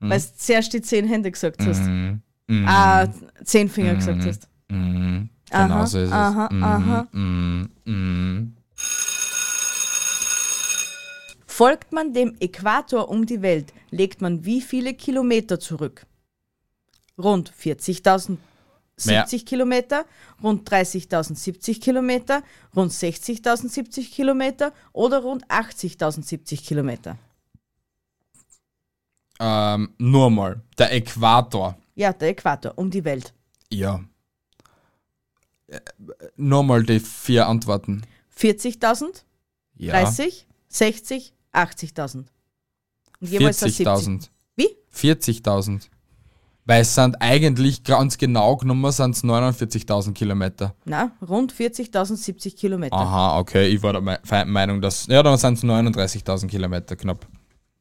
Mhm. Weil du zuerst die zehn Hände gesagt hast. Mhm. Ah, zehn Finger mhm. gesagt hast. Mhm. Genau so ist aha, es. Aha, mhm. aha. Mhm. Mhm. Folgt man dem Äquator um die Welt, legt man wie viele Kilometer zurück? Rund vierzigtausend siebzig mehr. Kilometer, rund dreißigtausend siebzig Kilometer, rund sechzigtausend siebzig Kilometer oder rund achtzigtausend siebzig Kilometer? Ähm, nur mal. Der Äquator. Ja, der Äquator, um die Welt. Ja. Äh, nur mal die vier Antworten. vierzigtausend, ja. dreißig, sechzig, achtzigtausend. Und jeweils vierzigtausend. Wie? vierzigtausend. Weil es sind eigentlich, ganz genau genommen, sind es neunundvierzigtausend Kilometer. Nein, rund vierzigtausend siebzig Kilometer. Aha, okay, ich war der Me- Meinung, dass, ja, dann sind es neununddreißigtausend Kilometer knapp.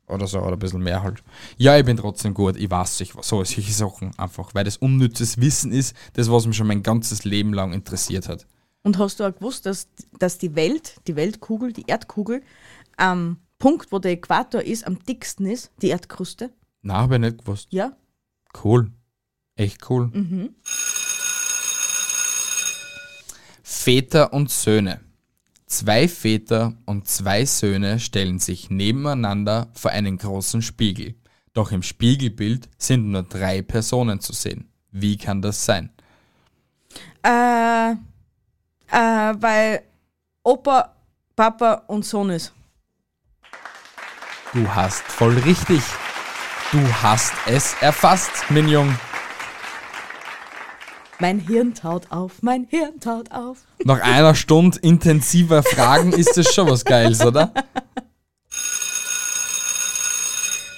Oder so, oder ein bisschen mehr halt. Ja, ich bin trotzdem gut, ich weiß ich, so, solche Sachen einfach, weil das unnützes Wissen ist, das, was mich schon mein ganzes Leben lang interessiert hat. Und hast du auch gewusst, dass, dass die Welt, die Weltkugel, die Erdkugel, am Punkt, wo der Äquator ist, am dicksten ist, die Erdkruste? Nein, habe ich nicht gewusst. Ja. Cool. Echt cool. Mhm. Väter und Söhne. Zwei Väter und zwei Söhne stellen sich nebeneinander vor einen großen Spiegel. Doch im Spiegelbild sind nur drei Personen zu sehen. Wie kann das sein? Äh, äh, weil Opa, Papa und Sohn ist. Du hast voll richtig. Du hast es erfasst, Minion. Mein Hirn taut auf, mein Hirn taut auf. Nach einer Stunde intensiver Fragen ist das schon was Geiles, oder?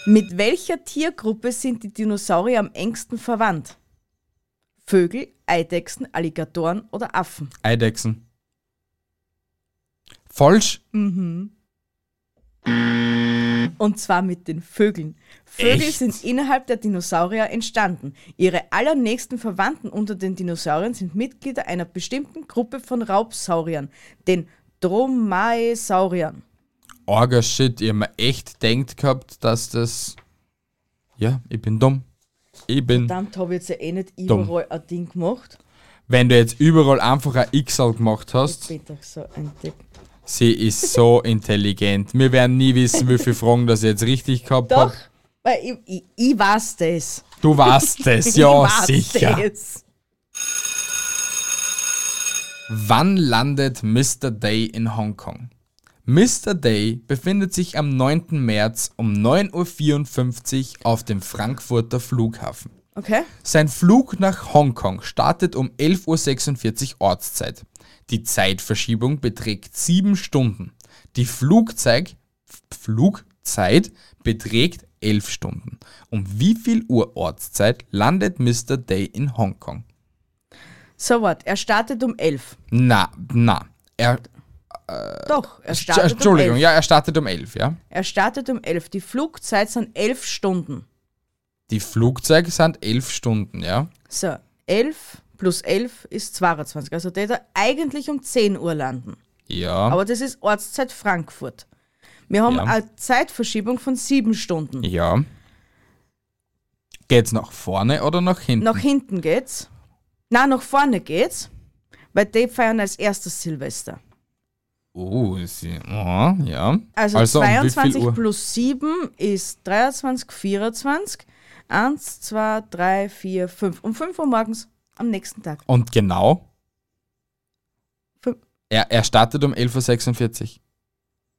Mit welcher Tiergruppe sind die Dinosaurier am engsten verwandt? Vögel, Eidechsen, Alligatoren oder Affen? Eidechsen. Falsch? Mhm. Und zwar mit den Vögeln. Vögel Echt? Sind innerhalb der Dinosaurier entstanden. Ihre allernächsten Verwandten unter den Dinosauriern sind Mitglieder einer bestimmten Gruppe von Raubsauriern, den Dromaeosauriern. Orga shit, ich hab mir echt denkt gehabt, dass das... Ja, ich bin dumm. Ich bin Verdammt, hab ich jetzt ja eh nicht überall dumm. Ein Ding gemacht. Wenn du jetzt überall einfach ein X-Al gemacht hast... Ich bin doch so ein Depp. Sie ist so intelligent. Wir werden nie wissen, wie viele Fragen das jetzt richtig gehabt hat. Doch, weil ich, ich, ich weiß das. Du weißt das, ja, ich weiß sicher. Das. Wann landet Mister Day in Hongkong? Mister Day befindet sich am neunten März um neun Uhr vierundfünfzig auf dem Frankfurter Flughafen. Okay. Sein Flug nach Hongkong startet um elf Uhr sechsundvierzig Ortszeit. Die Zeitverschiebung beträgt sieben Stunden. Die Flugzeig, Flugzeit beträgt elf Stunden. Um wie viel Uhr Ortszeit landet Mister Day in Hongkong? So what, er startet um elf. Na, na. Er, äh, Doch, er startet Entschuldigung, um elf. Ja, er startet um elf, ja. Er startet um elf. Die Flugzeit sind elf Stunden. Die Flugzeug sind elf Stunden, ja. So, elf plus elf ist zweiundzwanzig. Also der da eigentlich um zehn Uhr landen. Ja. Aber das ist Ortszeit Frankfurt. Wir haben ja. eine Zeitverschiebung von sieben Stunden. Ja. Geht's nach vorne oder nach hinten? Nach hinten geht's. Nein, nach vorne geht's, weil die feiern als erstes Silvester. Oh, ist sie. Aha, ja. Also, also zweiundzwanzig um plus sieben ist dreiundzwanzig, vierundzwanzig. eins, zwei, drei, vier, fünf. Um fünf Uhr morgens am nächsten Tag. Und genau? Fün- er, er startet um elf Uhr sechsundvierzig.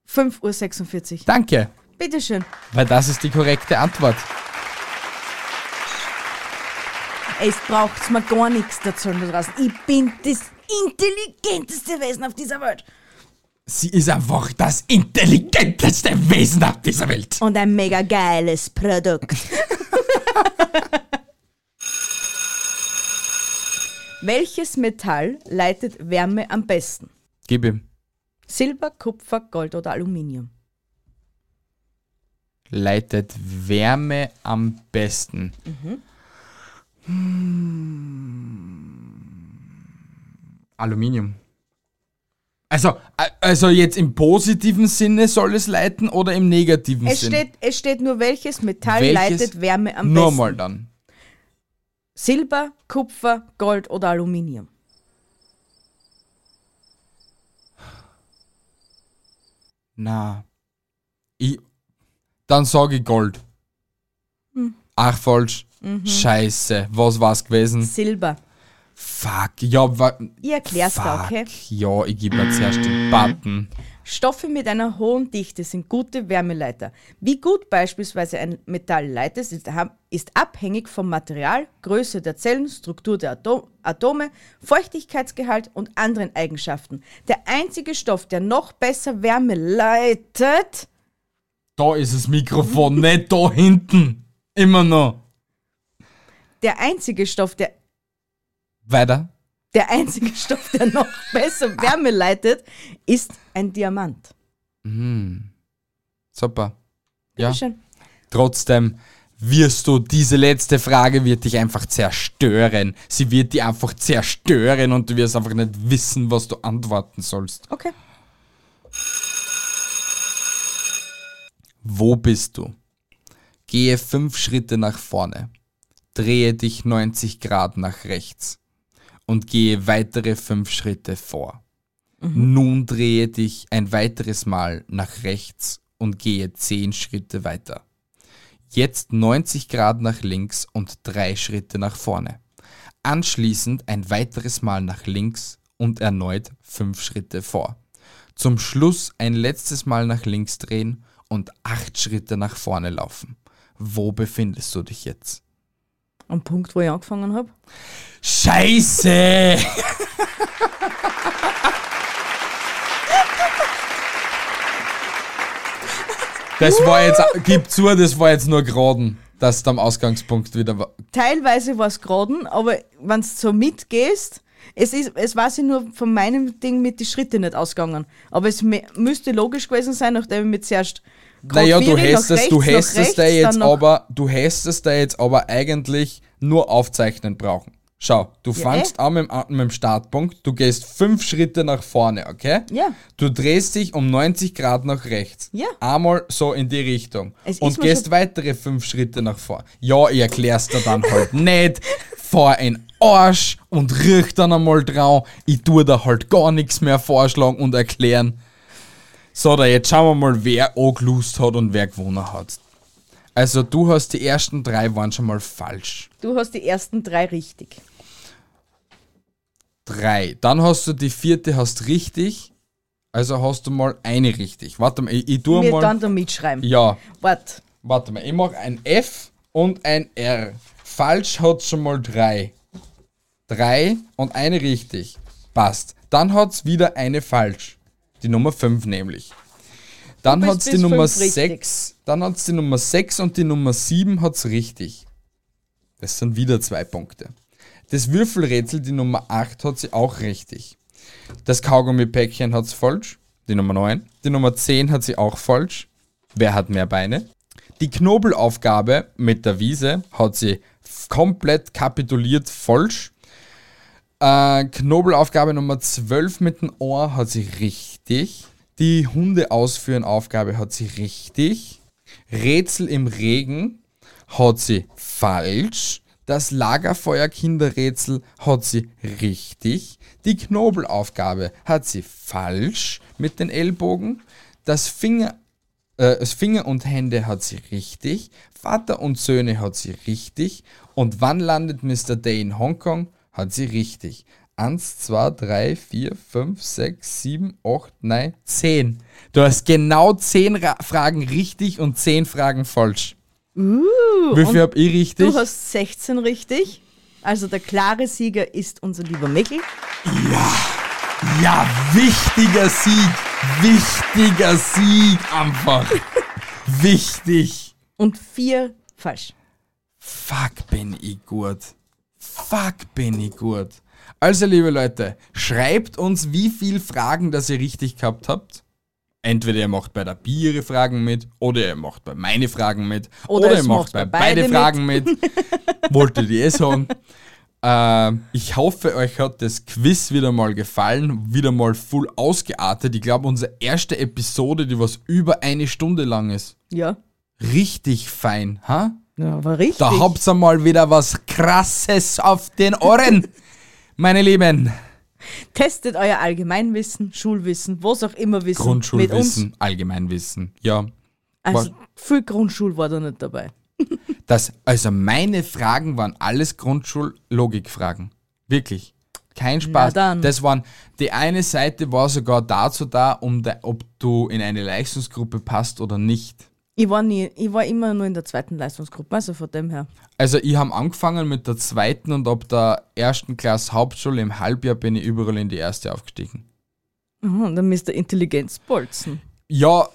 fünf Uhr sechsundvierzig. Danke. Bitteschön. Weil das ist die korrekte Antwort. Es braucht mir gar nichts dazu da draußen. Ich bin das intelligenteste Wesen auf dieser Welt. Sie ist einfach das intelligenteste Wesen auf dieser Welt. Und ein mega geiles Produkt. Welches Metall leitet Wärme am besten? Gib ihm. Silber, Kupfer, Gold oder Aluminium? Leitet Wärme am besten. Mhm. Aluminium. Also, also jetzt im positiven Sinne soll es leiten oder im negativen es Sinne? Steht, es steht nur, welches Metall welches leitet Wärme am nur besten. Nur mal dann. Silber, Kupfer, Gold oder Aluminium? Na, ich, dann sage ich Gold. Hm. Ach, falsch. Mhm. Scheiße, was war's gewesen? Silber. Fuck, ja, wa- ich erklär's da, okay? Ja, ich gebe jetzt erst den Button. Stoffe mit einer hohen Dichte sind gute Wärmeleiter. Wie gut beispielsweise ein Metall leitet, ist abhängig vom Material, Größe der Zellen, Struktur der Atom- Atome, Feuchtigkeitsgehalt und anderen Eigenschaften. Der einzige Stoff, der noch besser Wärme leitet... Da ist das Mikrofon, nicht da hinten. Immer noch. Der einzige Stoff, der... Weiter. Der einzige Stoff, der noch besser Wärme leitet, ist ein Diamant. Mhm. Super. Ja. Schön. Trotzdem wirst du, diese letzte Frage wird dich einfach zerstören. Sie wird dich einfach zerstören und du wirst einfach nicht wissen, was du antworten sollst. Okay. Wo bist du? Gehe fünf Schritte nach vorne. Drehe dich neunzig Grad nach rechts. Und gehe weitere fünf Schritte vor. Mhm. Nun drehe dich ein weiteres Mal nach rechts und gehe zehn Schritte weiter. Jetzt neunzig Grad nach links und drei Schritte nach vorne. Anschließend ein weiteres Mal nach links und erneut fünf Schritte vor. Zum Schluss ein letztes Mal nach links drehen und acht Schritte nach vorne laufen. Wo befindest du dich jetzt? Am Punkt, wo ich angefangen habe. Scheiße! Das war jetzt, gib zu, das war jetzt nur geraden, dass du am Ausgangspunkt wieder war. Teilweise war es geraden, aber wenn du so mitgehst, es ist, es war sich nur von meinem Ding mit den Schritten nicht ausgegangen. Aber es me- müsste logisch gewesen sein, nachdem ich mit zuerst... Naja, du hättest du hättest da jetzt aber, du hättest da jetzt aber eigentlich nur aufzeichnen brauchen. Schau, du ja, fangst ey. an mit, mit dem Startpunkt, du gehst fünf Schritte nach vorne, okay? Ja. Du drehst dich um neunzig Grad nach rechts. Ja. Einmal so in die Richtung. Es und gehst schon... weitere fünf Schritte nach vorne. Ja, ich erklär's dir dann halt nicht. Fahr in Arsch und riech dann einmal drauf. Ich tue da halt gar nichts mehr vorschlagen und erklären. So, da jetzt schauen wir mal, wer angelust hat und wer gewonnen hat. Also du hast die ersten drei waren schon mal falsch. Du hast die ersten drei richtig. Drei. Dann hast du die vierte hast richtig. Also hast du mal eine richtig. Warte mal, ich, ich tue wir mal... Wir dann da mitschreiben. Ja. Warte. Warte mal, ich mache ein F und ein R. Falsch hat schon mal drei. Drei und eine richtig. Passt. Dann hat es wieder eine falsch. Die Nummer fünf nämlich. Dann hat es die Nummer sechs. Dann hat es die Nummer sechs und die Nummer sieben hat es richtig. Das sind wieder zwei Punkte. Das Würfelrätsel, die Nummer acht, hat sie auch richtig. Das Kaugummi-Päckchen hat es falsch. Die Nummer neun. Die Nummer zehn hat sie auch falsch. Wer hat mehr Beine? Die Knobelaufgabe mit der Wiese hat sie f- komplett kapituliert falsch. Äh, Knobelaufgabe Nummer zwölf mit dem Ohr hat sie richtig. Die Hunde-Ausführen-Aufgabe hat sie richtig. Rätsel im Regen hat sie falsch. Das Lagerfeuer-Kinderrätsel hat sie richtig. Die Knobelaufgabe hat sie falsch mit den Ellbogen. Das Finger, äh, das Finger und Hände hat sie richtig. Vater und Söhne hat sie richtig. Und wann landet Mister Day in Hongkong? Hat sie richtig. eins, zwei, drei, vier, fünf, sechs, sieben, acht, neun, zehn. Du hast genau zehn Ra- Fragen richtig und zehn Fragen falsch. Uh, Wie viel hab ich richtig? Du hast sechzehn richtig. Also der klare Sieger ist unser lieber Megel. Ja, ja, wichtiger Sieg. Wichtiger Sieg einfach. Wichtig. Und vier falsch. Fuck, bin ich gut. Fuck, bin ich gut. Also, liebe Leute, schreibt uns, wie viele Fragen, dass ihr richtig gehabt habt. Entweder ihr macht bei der Biere Fragen mit, oder ihr macht bei meine Fragen mit, oder, oder ihr macht bei beide, beide Fragen mit. mit. Wolltet ihr eh sagen. äh, ich hoffe, euch hat das Quiz wieder mal gefallen, wieder mal voll ausgeartet. Ich glaube, unsere erste Episode, die was über eine Stunde lang ist. Ja. Richtig fein, ha? Ja, war richtig. Da habt ihr mal wieder was Krasses auf den Ohren. Meine Lieben, testet euer Allgemeinwissen, Schulwissen, was auch immer Wissen. Grundschulwissen, mit uns. Allgemeinwissen, ja. Also war, viel Grundschul war da nicht dabei. Das, also meine Fragen waren alles Grundschullogikfragen. Wirklich. Kein Spaß. Das waren, die eine Seite war sogar dazu da, um de, ob du in eine Leistungsgruppe passt oder nicht. Ich war, nie, ich war immer nur in der zweiten Leistungsgruppe, also von dem her. Also ich habe angefangen mit der zweiten und ab der ersten Klasse Hauptschule im Halbjahr bin ich überall in die erste aufgestiegen. Mhm, dann müsst ihr Intelligenz bolzen. Ja,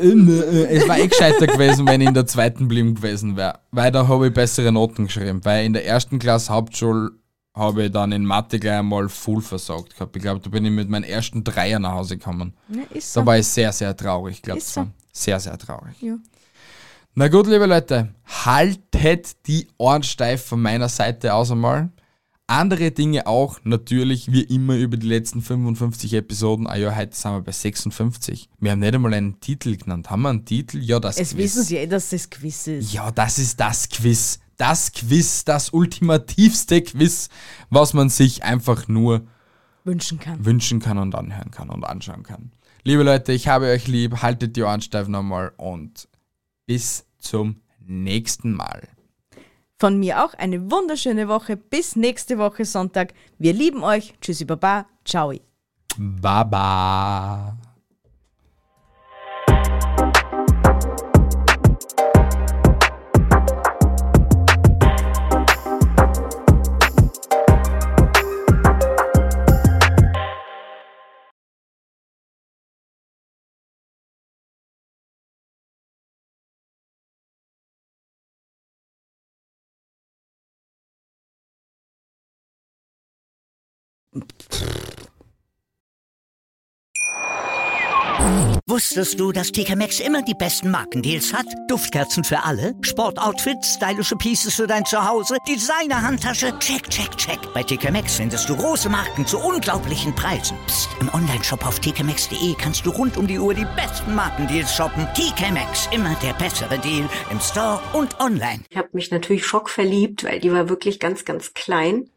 es war eh gescheiter gewesen, wenn ich in der zweiten blieben gewesen wäre, weil da habe ich bessere Noten geschrieben, weil in der ersten Klasse Hauptschule habe ich dann in Mathe gleich einmal voll versagt gehabt. Ich glaube, da bin ich mit meinem ersten Dreier nach Hause gekommen. Ja, ist so. Da war ich sehr, sehr traurig, glaube ich. Sehr, sehr traurig. Ja. Na gut, liebe Leute, haltet die Ohren steif von meiner Seite aus einmal. Andere Dinge auch, natürlich, wie immer über die letzten fünfundfünfzig Episoden. Ah ja, heute sind wir bei sechsundfünfzig. Wir haben nicht einmal einen Titel genannt. Haben wir einen Titel? Ja, das es Quiz. Es wissen Sie eh, dass das Quiz ist. Ja, das ist das Quiz. Das Quiz, das ultimativste Quiz, was man sich einfach nur wünschen kann. Wünschen kann und anhören kann und anschauen kann. Liebe Leute, ich habe euch lieb, haltet die Ohren steif nochmal und bis zum nächsten Mal. Von mir auch eine wunderschöne Woche, bis nächste Woche Sonntag. Wir lieben euch, tschüssi baba, ciao. Baba. Wusstest du, dass T K Maxx immer die besten Markendeals hat? Duftkerzen für alle, Sportoutfits, stylische Pieces für dein Zuhause, Designer-Handtasche, check, check, check. Bei T K Maxx findest du große Marken zu unglaublichen Preisen. Psst. Im Onlineshop auf t k maxx punkt d e kannst du rund um die Uhr die besten Markendeals shoppen. T K Maxx, immer der bessere Deal im Store und online. Ich habe mich natürlich schockverliebt, weil die war wirklich ganz, ganz klein.